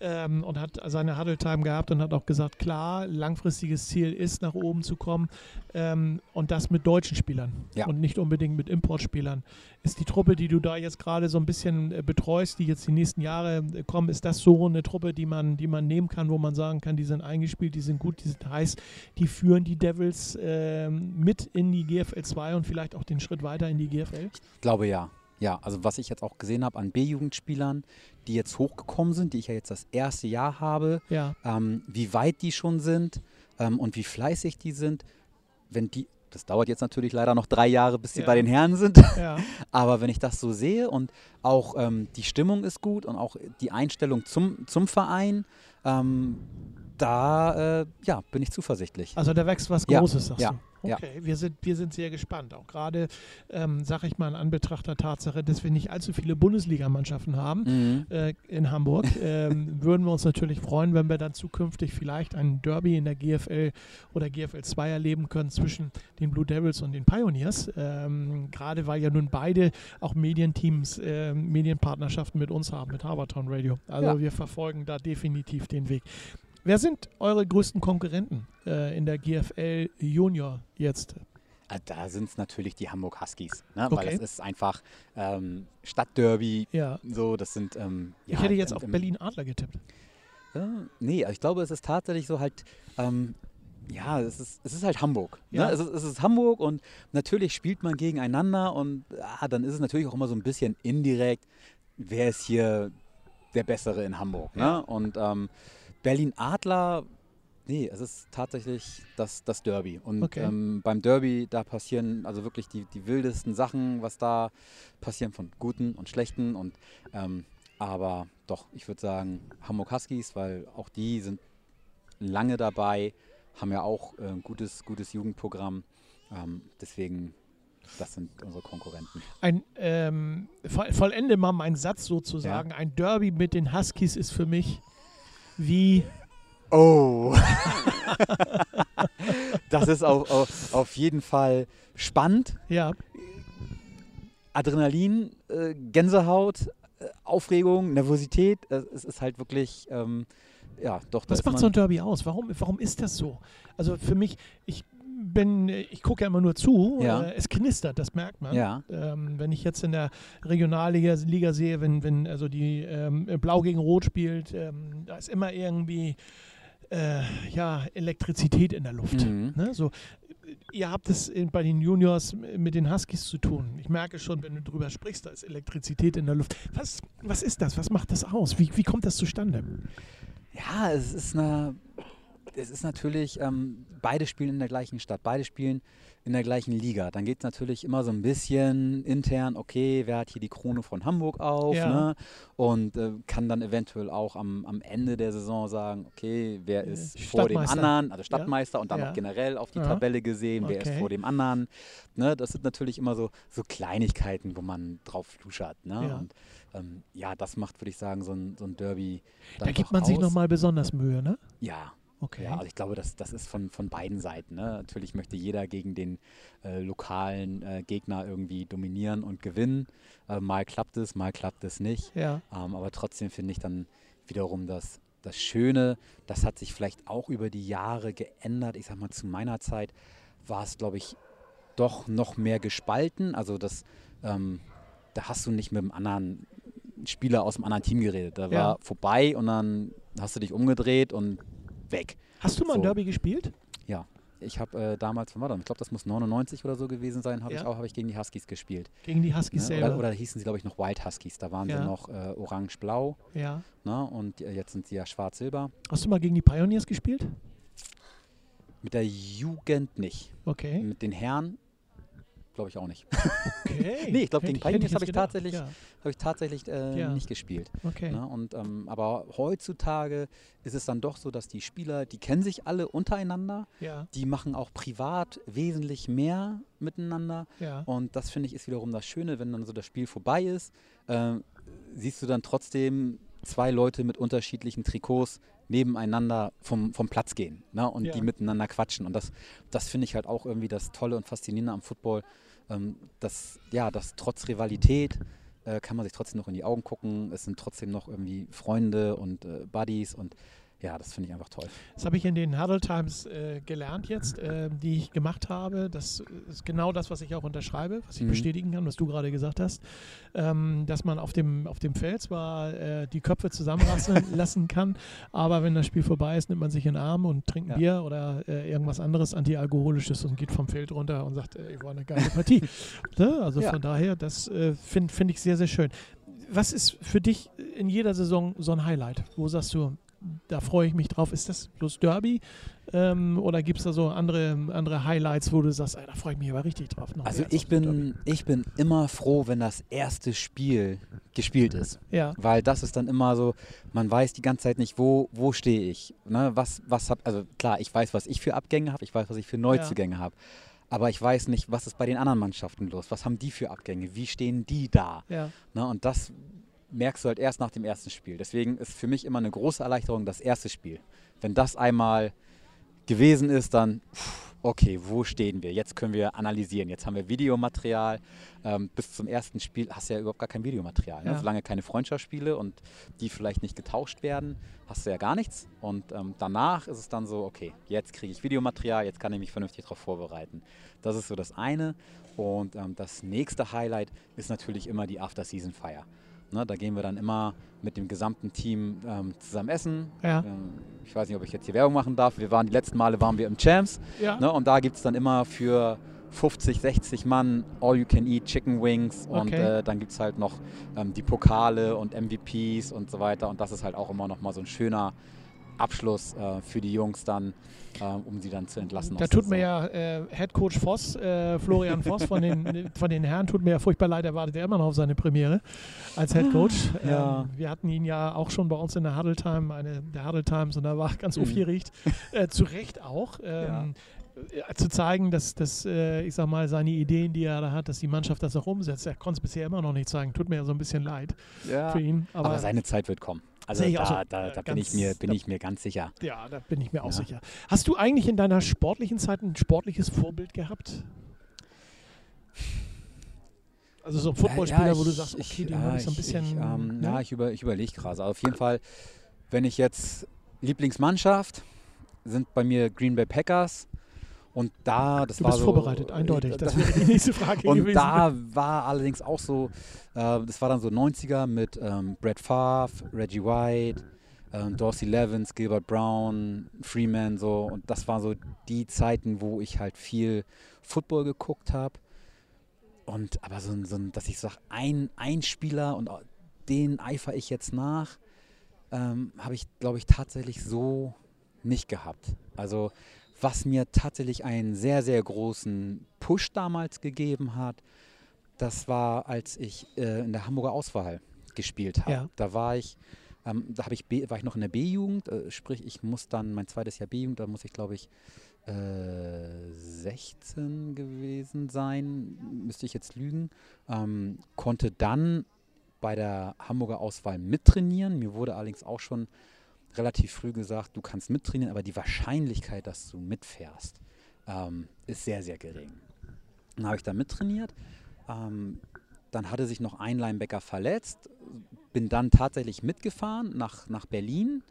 ähm, und hat seine Huddle-Time gehabt und hat auch gesagt, klar, langfristiges Ziel ist, nach oben zu kommen. Ähm, und das mit deutschen Spielern ja. und nicht unbedingt mit Importspielern. Ist die Truppe, die du da jetzt gerade so ein bisschen betreust, die jetzt die nächsten Jahre kommen, ist das so eine Truppe, die man, die man nehmen kann, wo man sagen kann, die sind eingespielt, die sind gut, die sind heiß, die führen die Devils äh, mit in die G F L zwei und vielleicht auch den Schritt weiter in die G F L? Ich glaube ja. Ja, also was ich jetzt auch gesehen habe an B-Jugendspielern, die jetzt hochgekommen sind, die ich ja jetzt das erste Jahr habe, ja. ähm, wie weit die schon sind ähm, und wie fleißig die sind, wenn die... Das dauert jetzt natürlich leider noch drei Jahre, bis sie ja. bei den Herren sind. Ja. Aber wenn ich das so sehe und auch ähm, die Stimmung ist gut und auch die Einstellung zum, zum Verein, ähm, da äh, ja, bin ich zuversichtlich. Also da wächst was Großes, ja. sagst ja. du? Okay, ja. wir, sind, wir sind sehr gespannt. Auch gerade, ähm, sage ich mal, in Anbetracht der Tatsache, dass wir nicht allzu viele Bundesligamannschaften haben mhm. äh, in Hamburg, ähm, würden wir uns natürlich freuen, wenn wir dann zukünftig vielleicht ein Derby in der G F L oder G F L zwei erleben können zwischen den Blue Devils und den Pioneers. Ähm, gerade weil ja nun beide auch Medienteams, äh, Medienpartnerschaften mit uns haben, mit Harbour Town Radio. Also ja. wir verfolgen da definitiv den Weg. Wer sind eure größten Konkurrenten äh, in der G F L Junior jetzt? Da sind es natürlich die Hamburg Huskies, ne? Okay. Weil das ist einfach ähm, Stadtderby. Ja. So, das sind, ähm, ja, ich hätte jetzt auf Berlin Adler getippt. Äh, nee, ich glaube, es ist tatsächlich so halt, ähm, ja, es ist, es ist halt Hamburg. Ne? Ja. Es ist, es ist Hamburg und natürlich spielt man gegeneinander und ah, dann ist es natürlich auch immer so ein bisschen indirekt, wer ist hier der Bessere in Hamburg. Ne? Ja. Und ähm, Berlin Adler, nee, es ist tatsächlich das, das Derby. Und okay. ähm, beim Derby, da passieren also wirklich die, die wildesten Sachen, was da passieren von guten und schlechten. Und, ähm, aber doch, ich würde sagen Hamburg Huskies, weil auch die sind lange dabei, haben ja auch ein äh, gutes, gutes Jugendprogramm. Ähm, deswegen... Das sind unsere Konkurrenten. Ein, ähm, vollende mal meinen Satz sozusagen. Ja. Ein Derby mit den Huskies ist für mich wie... Oh! Das ist auf, auf, auf jeden Fall spannend. Ja. Adrenalin, äh, Gänsehaut, äh, Aufregung, Nervosität. Äh, es ist halt wirklich... Ähm, ja, doch. Was macht so ein Derby aus? Warum, warum ist das so? Also für mich... ich Bin, ich gucke ja immer nur zu, ja. äh, es knistert, das merkt man. Ja. Ähm, wenn ich jetzt in der Regionalliga Liga sehe, wenn, wenn also die ähm, Blau gegen Rot spielt, ähm, da ist immer irgendwie äh, ja, Elektrizität in der Luft. Mhm. Ne? So, ihr habt es bei den Juniors mit den Huskies zu tun. Ich merke schon, wenn du drüber sprichst, da ist Elektrizität in der Luft. Was, was ist das? Was macht das aus? Wie, wie kommt das zustande? Ja, es ist eine... es ist natürlich, ähm, beide spielen in der gleichen Stadt, beide spielen in der gleichen Liga. Dann geht es natürlich immer so ein bisschen intern, okay, wer hat hier die Krone von Hamburg auf? Ja. Ne? Und äh, kann dann eventuell auch am, am Ende der Saison sagen, okay, wer ist vor dem anderen, also Stadtmeister, ja, und dann ja, auch generell auf die ja, Tabelle gesehen, wer okay, ist vor dem anderen. Ne? Das sind natürlich immer so, so Kleinigkeiten, wo man drauf fluschert. Ne? Ja. Und ähm, ja, das macht, würde ich sagen, so ein, so ein Derby. Da gibt man aus. sich nochmal besonders Mühe, ne? Ja. Okay. Ja, also ich glaube, das, das ist von, von beiden Seiten. Ne? Natürlich möchte jeder gegen den äh, lokalen äh, Gegner irgendwie dominieren und gewinnen. Äh, mal klappt es, mal klappt es nicht. Ja. Ähm, aber trotzdem finde ich dann wiederum das, das Schöne, das hat sich vielleicht auch über die Jahre geändert. Ich sag mal, zu meiner Zeit war es, glaube ich, doch noch mehr gespalten. Also das, ähm, da hast du nicht mit dem anderen Spieler aus dem anderen Team geredet. Da ja, war vorbei und dann hast du dich umgedreht und weg. Hast du mal so ein Derby gespielt? Ja, ich habe äh, damals, von ich glaube, das muss neunundneunzig oder so gewesen sein, habe ja, ich auch, habe ich gegen die Huskies gespielt. Gegen die Huskies, ne? Selber? Oder, oder hießen sie, glaube ich, noch White Huskies. Da waren ja, sie noch äh, orange-blau. Ja. Ne? Und äh, jetzt sind sie ja schwarz-silber. Hast du mal gegen die Pioneers gespielt? Mit der Jugend nicht. Okay. Mit den Herren, glaube ich, auch nicht. Okay. Nee, ich glaube, gegen Pioneers habe ich, ja, hab ich tatsächlich äh, ja, nicht gespielt. Okay. Na, und, ähm, aber heutzutage ist es dann doch so, dass die Spieler, die kennen sich alle untereinander, ja, die machen auch privat wesentlich mehr miteinander. Ja. Und das, finde ich, ist wiederum das Schöne, wenn dann so das Spiel vorbei ist, äh, siehst du dann trotzdem zwei Leute mit unterschiedlichen Trikots nebeneinander vom, vom Platz gehen, ne? Und ja, die miteinander quatschen. Und das, das finde ich halt auch irgendwie das Tolle und Faszinierende am Football, ähm, dass, ja, dass trotz Rivalität äh, kann man sich trotzdem noch in die Augen gucken. Es sind trotzdem noch irgendwie Freunde und äh, Buddies und ja, das finde ich einfach toll. Das habe ich in den Huddle Times äh, gelernt jetzt, äh, die ich gemacht habe. Das ist genau das, was ich auch unterschreibe, was ich mhm, bestätigen kann, was du gerade gesagt hast. Ähm, dass man auf dem, auf dem Feld zwar äh, die Köpfe zusammenrasseln lassen kann, aber wenn das Spiel vorbei ist, nimmt man sich in den Arm und trinkt ein ja, Bier oder äh, irgendwas anderes antialkoholisches und geht vom Feld runter und sagt, ey, war eine geile Partie. Ne? Also ja, von daher, das äh, finde find ich sehr, sehr schön. Was ist für dich in jeder Saison so ein Highlight? Wo sagst du, da freue ich mich drauf. Ist das bloß Derby? Ähm, oder gibt es da so andere, andere Highlights, wo du sagst, ey, da freue ich mich aber richtig drauf? Noch also ich bin, ich bin immer froh, wenn das erste Spiel gespielt ist. Ja. Weil das ist dann immer so, man weiß die ganze Zeit nicht, wo, wo stehe ich. Ne? Was, was hab, also klar, ich weiß, was ich für Abgänge habe, ich weiß, was ich für Neuzugänge ja, habe. Aber ich weiß nicht, was ist bei den anderen Mannschaften los? Was haben die für Abgänge? Wie stehen die da? Ja. Ne? Und das merkst du halt erst nach dem ersten Spiel. Deswegen ist für mich immer eine große Erleichterung das erste Spiel. Wenn das einmal gewesen ist, dann, okay, wo stehen wir? Jetzt können wir analysieren. Jetzt haben wir Videomaterial. Ähm, bis zum ersten Spiel hast du ja überhaupt gar kein Videomaterial. Ne? Ja. Solange keine Freundschaftsspiele und die vielleicht nicht getauscht werden, hast du ja gar nichts. Und ähm, danach ist es dann so, okay, jetzt kriege ich Videomaterial, jetzt kann ich mich vernünftig darauf vorbereiten. Das ist so das eine. Und ähm, das nächste Highlight ist natürlich immer die After-Season-Feier. Ne, da gehen wir dann immer mit dem gesamten Team ähm, zusammen essen. Ja. Ähm, ich weiß nicht, ob ich jetzt hier Werbung machen darf. Wir waren die letzten Male waren wir im Champs. Ja. Ne, und da gibt es dann immer für fünfzig, sechzig Mann All-You-Can-Eat Chicken Wings. Okay. Und äh, dann gibt es halt noch ähm, die Pokale und M V Ps und so weiter. Und das ist halt auch immer noch mal so ein schöner Abschluss äh, für die Jungs dann, äh, um sie dann zu entlassen. Da tut mir ja äh, Head Coach Voss, äh, Florian Voss von den, von den Herren, tut mir ja furchtbar leid, er wartet ja immer noch auf seine Premiere als Head Coach. Ah, ja. ähm, wir hatten ihn ja auch schon bei uns in der Huddle Time, eine der Huddle Times, und da war ganz aufgeregt, mhm. äh, zu Recht auch. Ähm, ja. Zu zeigen, dass, dass ich sag mal, seine Ideen, die er da hat, dass die Mannschaft das auch umsetzt. Er konnte es bisher immer noch nicht zeigen. Tut mir ja so ein bisschen leid ja, für ihn. Aber, aber seine Zeit wird kommen. Also da, so, da, da bin, ich mir, bin da, ich mir ganz sicher. Ja, da bin ich mir auch ja, sicher. Hast du eigentlich in deiner sportlichen Zeit ein sportliches Vorbild gehabt? Also so ein Footballspieler, ja, ja, wo du sagst, okay, den habe ich so ein bisschen... Ich, ähm, ne? Ja, ich, über, ich überlege gerade. Also auf jeden Fall, wenn ich jetzt... Lieblingsmannschaft sind bei mir Green Bay Packers. Und da, das du bist war so, vorbereitet, eindeutig. Das wäre die nächste Frage und gewesen. Und da war allerdings auch so, äh, das war dann so neunziger mit ähm, Brett Favre, Reggie White, ähm, Dorsey Levins, Gilbert Brown, Freeman so. Und das waren so die Zeiten, wo ich halt viel Football geguckt habe. Und aber so, so dass ich sage, ein, ein Spieler und den eifere ich jetzt nach, ähm, habe ich, glaube ich, tatsächlich so nicht gehabt. Also was mir tatsächlich einen sehr, sehr großen Push damals gegeben hat, das war, als ich äh, in der Hamburger Auswahl gespielt habe. Ja. Da war ich, ähm, da hab ich B, war ich noch in der B-Jugend, äh, sprich ich muss dann mein zweites Jahr B-Jugend, da muss ich glaube ich äh, sechzehn gewesen sein, müsste ich jetzt lügen, ähm, konnte dann bei der Hamburger Auswahl mittrainieren. Mir wurde allerdings auch schon relativ früh gesagt, du kannst mittrainieren, aber die Wahrscheinlichkeit, dass du mitfährst, ähm, ist sehr, sehr gering. Dann habe ich da mittrainiert. Ähm, dann hatte sich noch ein Linebacker verletzt, bin dann tatsächlich mitgefahren nach, nach Berlin,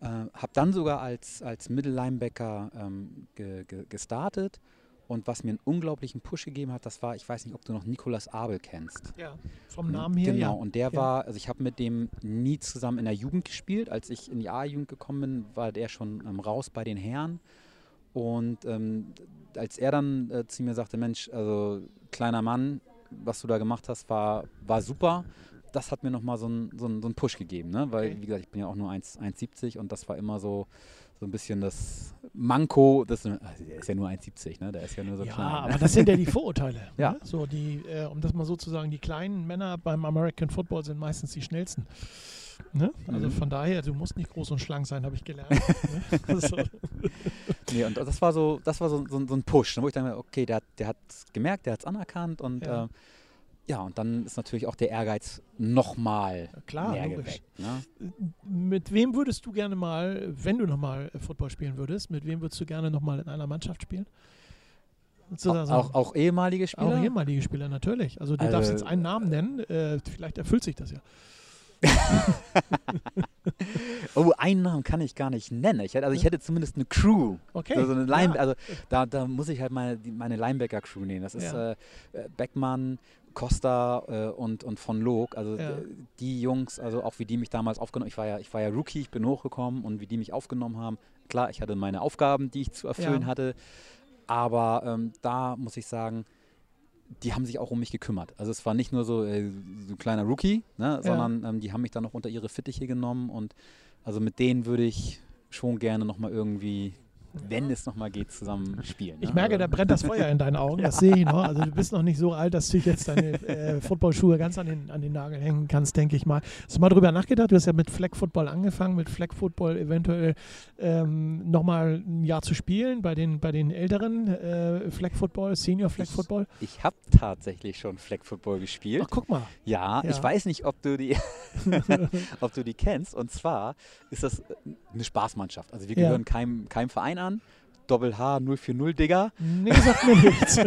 äh, habe dann sogar als, als Mittellinebacker ähm, ge, ge, gestartet. Und was mir einen unglaublichen Push gegeben hat, das war, ich weiß nicht, ob du noch Niklas Abel kennst. Ja, vom Namen her. Genau, ja. Und der ja. war, also ich habe mit dem nie zusammen in der Jugend gespielt. Als ich in die A-Jugend gekommen bin, war der schon ähm, raus bei den Herren. Und ähm, als er dann äh, zu mir sagte, Mensch, also kleiner Mann, was du da gemacht hast, war, war super. Das hat mir nochmal so einen so so Push gegeben, ne? Weil, okay, wie gesagt, ich bin ja auch nur eins Komma siebzig und das war immer so, so ein bisschen das Manko, das, also der ist ja nur eins Komma siebzig, ne? Der ist ja nur so ja, klein. Ja, aber ne? Das sind ja die Vorurteile. Ja. Ne? So die, äh, um das mal so zu sagen, die kleinen Männer beim American Football sind meistens die schnellsten. Ne? Also mhm. von daher, du musst nicht groß und schlank sein, habe ich gelernt. Ne? So. Nee, und das war so, das war so, so, so ein Push, wo ich dachte, okay, der, der hat es gemerkt, der hat es anerkannt und ja. äh, Ja, und dann ist natürlich auch der Ehrgeiz nochmal mehr geweckt. Ne? Mit wem würdest du gerne mal, wenn du nochmal Football spielen würdest, mit wem würdest du gerne nochmal in einer Mannschaft spielen? Auch, auch, auch ehemalige Spieler? Auch ehemalige Spieler, natürlich. Also du also, darfst jetzt einen Namen nennen, äh, vielleicht erfüllt sich das ja. Oh, einen Namen kann ich gar nicht nennen. Ich hätte, also ich hätte zumindest eine Crew. Okay. Also, eine Line, ja. also da, da muss ich halt meine, meine Linebacker-Crew nehmen. Das ist ja. äh, Beckmann, Costa äh, und, und von Log, also ja. die Jungs, also auch wie die mich damals aufgenommen haben, ich war ja, ich war ja Rookie, ich bin hochgekommen und wie die mich aufgenommen haben, klar, ich hatte meine Aufgaben, die ich zu erfüllen ja. hatte, aber ähm, da muss ich sagen, die haben sich auch um mich gekümmert. Also es war nicht nur so, äh, so ein kleiner Rookie, ne, ja. sondern ähm, die haben mich dann noch unter ihre Fittiche genommen und also mit denen würde ich schon gerne nochmal irgendwie, wenn es nochmal geht, zusammen spielen. Ne? Ich merke, da brennt das Feuer in deinen Augen, das sehe ich noch. Also du bist noch nicht so alt, dass du jetzt deine äh, Footballschuhe ganz an den, an den Nagel hängen kannst, denke ich mal. Hast du mal drüber nachgedacht? Du hast ja mit Flag Football angefangen, mit Flag Football eventuell ähm, nochmal ein Jahr zu spielen bei den, bei den älteren äh, Flag Football, Senior Flag Football? Ich, ich habe tatsächlich schon Flag Football gespielt. Ach, guck mal. Ja, ja. Ich weiß nicht, ob du die ob du die kennst. Und zwar ist das eine Spaßmannschaft. Also wir gehören ja. keinem, keinem Verein an. Doppel-H null vier null, Digga. Nee, sagt mir nichts.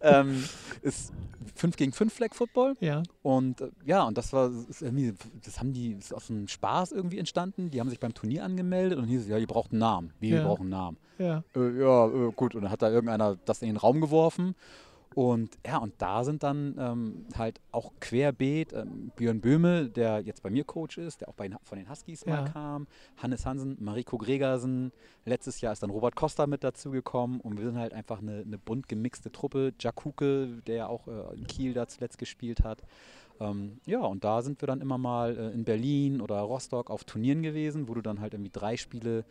ähm, ist fünf gegen fünf Flag Football. Ja. Und ja, und das war, ist irgendwie, das haben die, ist aus dem Spaß irgendwie entstanden. Die haben sich beim Turnier angemeldet und hieß es, ja, ihr braucht einen Namen. Wie, ja. ihr braucht einen Namen. Ja, äh, ja äh, gut. Und dann hat da irgendeiner das in den Raum geworfen. Und ja, und da sind dann ähm, halt auch querbeet ähm, Björn Böhme, der jetzt bei mir Coach ist, der auch bei den, von den Huskies ja. mal kam, Hannes Hansen, Mariko Gregersen, letztes Jahr ist dann Robert Costa mit dazugekommen und wir sind halt einfach eine, eine bunt gemixte Truppe, Jack Huke, der ja auch äh, in Kiel da zuletzt gespielt hat. Ähm, ja, und da sind wir dann immer mal äh, in Berlin oder Rostock auf Turnieren gewesen, wo du dann halt irgendwie drei Spiele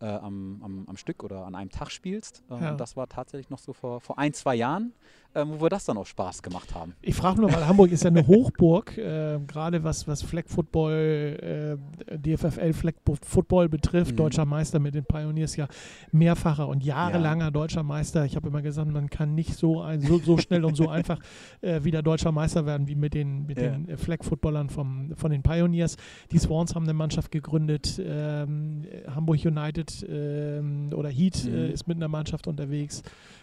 Äh, am, am, am Stück oder an einem Tag spielst. Ähm, ja. Das war tatsächlich noch so vor, vor ein, zwei Jahren, ähm, wo wir das dann auch Spaß gemacht haben. Ich frage nur, weil Hamburg ist ja eine Hochburg, äh, gerade was, was Flag Football, äh, D F F L Flag Football betrifft, mhm. deutscher Meister mit den Pioneers ja mehrfacher und jahrelanger ja. deutscher Meister. Ich habe immer gesagt, man kann nicht so, ein, so, so schnell und so einfach äh, wieder deutscher Meister werden, wie mit den, mit ja. den Flag Footballern vom, von den Pioneers. Die Swans haben eine Mannschaft gegründet, ähm, Hamburg United oder Heat mhm. ist mit einer Mannschaft unterwegs.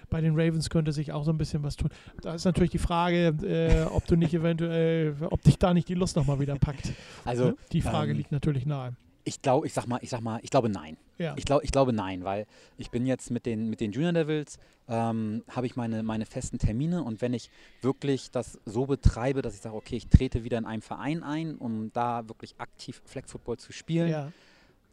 Bei den Ravens könnte sich auch so ein bisschen was tun. Da ist natürlich die Frage, äh, ob du nicht eventuell, ob dich da nicht die Lust nochmal wieder packt. Also die Frage ähm, liegt natürlich nahe. Ich glaube, ich sag mal, ich sag mal, ich glaube nein. Ja. Ich glaube, ich glaube nein, weil ich bin jetzt mit den, mit den Junior Devils, ähm, habe ich meine, meine festen Termine und wenn ich wirklich das so betreibe, dass ich sage, okay, ich trete wieder in einem Verein ein, um da wirklich aktiv Flag Football zu spielen, ja.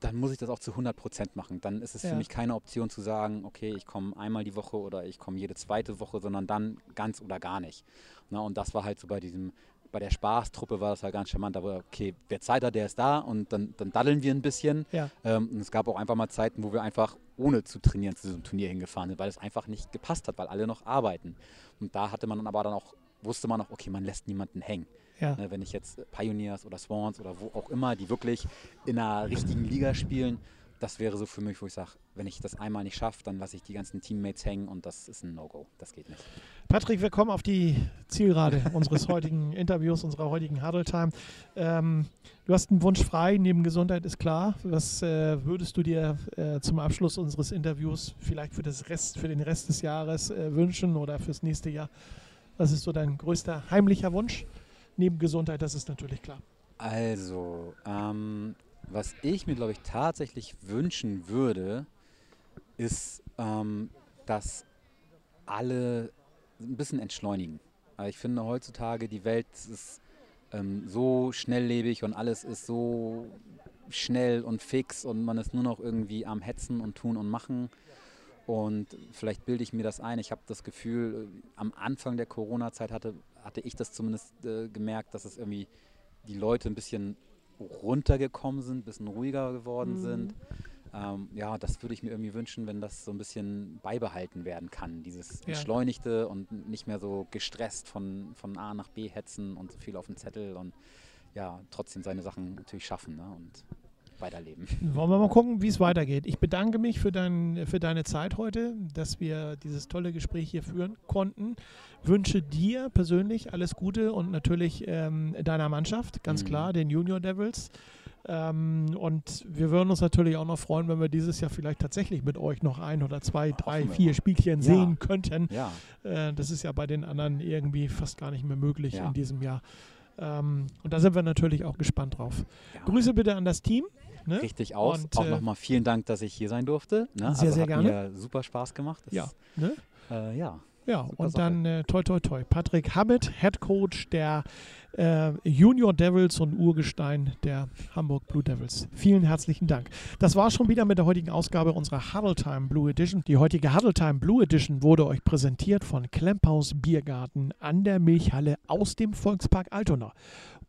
dann muss ich das auch zu hundert Prozent machen. Dann ist es ja. für mich keine Option zu sagen, okay, ich komme einmal die Woche oder ich komme jede zweite Woche, sondern dann ganz oder gar nicht. Na, und das war halt so bei diesem bei der Spaßtruppe war das halt ganz charmant. Aber okay, wer Zeit hat, der ist da und dann, dann daddeln wir ein bisschen. Ja. Ähm, und es gab auch einfach mal Zeiten, wo wir einfach ohne zu trainieren zu diesem Turnier hingefahren sind, weil es einfach nicht gepasst hat, weil alle noch arbeiten. Und da hatte man aber dann auch, wusste man auch, okay, man lässt niemanden hängen. Ja. Ne, wenn ich jetzt Pioneers oder Swans oder wo auch immer, die wirklich in einer richtigen Liga spielen, das wäre so für mich, wo ich sage, wenn ich das einmal nicht schaffe, dann lasse ich die ganzen Teammates hängen und das ist ein No-Go. Das geht nicht. Patrick, wir kommen auf die Zielgerade unseres heutigen Interviews, unserer heutigen Huddle Time. Ähm, du hast einen Wunsch frei, neben Gesundheit ist klar. Was äh, würdest du dir äh, zum Abschluss unseres Interviews vielleicht für, das Rest, für den Rest des Jahres äh, wünschen oder fürs nächste Jahr? Was ist so dein größter heimlicher Wunsch? Neben Gesundheit, das ist natürlich klar. Also, ähm, was ich mir, glaube ich, tatsächlich wünschen würde, ist, ähm, dass alle ein bisschen entschleunigen. Also ich finde heutzutage, die Welt ist ähm, so schnelllebig und alles ist so schnell und fix und man ist nur noch irgendwie am Hetzen und Tun und Machen. Und vielleicht bilde ich mir das ein. Ich habe das Gefühl, am Anfang der Corona-Zeit hatte, hatte ich das zumindest äh, gemerkt, dass es irgendwie die Leute ein bisschen runtergekommen sind, ein bisschen ruhiger geworden mhm. sind. Ähm, ja, das würde ich mir irgendwie wünschen, wenn das so ein bisschen beibehalten werden kann, dieses ja. Entschleunigte und nicht mehr so gestresst von, von A nach B hetzen und so viel auf den Zettel und ja, trotzdem seine Sachen natürlich schaffen, ne? Und weiterleben. Wollen wir mal gucken, wie es weitergeht. Ich bedanke mich für, dein, für deine Zeit heute, dass wir dieses tolle Gespräch hier führen konnten. Wünsche dir persönlich alles Gute und natürlich ähm, deiner Mannschaft, ganz mhm. klar, den Junior Devils. Ähm, und wir würden uns natürlich auch noch freuen, wenn wir dieses Jahr vielleicht tatsächlich mit euch noch ein oder zwei, drei, vier Spielchen ja. sehen könnten. Ja. Äh, das ist ja bei den anderen irgendwie fast gar nicht mehr möglich ja. in diesem Jahr. Ähm, und da sind wir natürlich auch gespannt drauf. Ja. Grüße bitte an das Team. Ne? Richtig aus. Und, auch äh, nochmal vielen Dank, dass ich hier sein durfte. Ne? Sehr, also sehr gerne. Hat mir super Spaß gemacht. Das ja. Ne? Äh, ja. Ja, und dann äh, toi, toi, toi. Patrick Hammett, Head Coach der äh, Junior Devils und Urgestein der Hamburg Blue Devils. Vielen herzlichen Dank. Das war schon wieder mit der heutigen Ausgabe unserer Huddle Time Blue Edition. Die heutige Huddle Time Blue Edition wurde euch präsentiert von Klempaus Biergarten an der Milchhalle aus dem Volkspark Altona.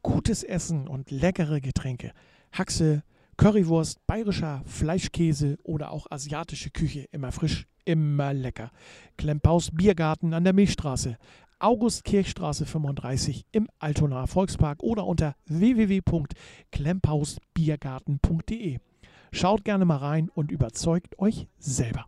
Gutes Essen und leckere Getränke. Haxe, Currywurst, bayerischer Fleischkäse oder auch asiatische Küche. Immer frisch, immer lecker. Klempaus Biergarten an der Milchstraße, August-Kirchstraße fünfunddreißig im Altonaer Volkspark oder unter w w w punkt klempaus biergarten punkt de. Schaut gerne mal rein und überzeugt euch selber.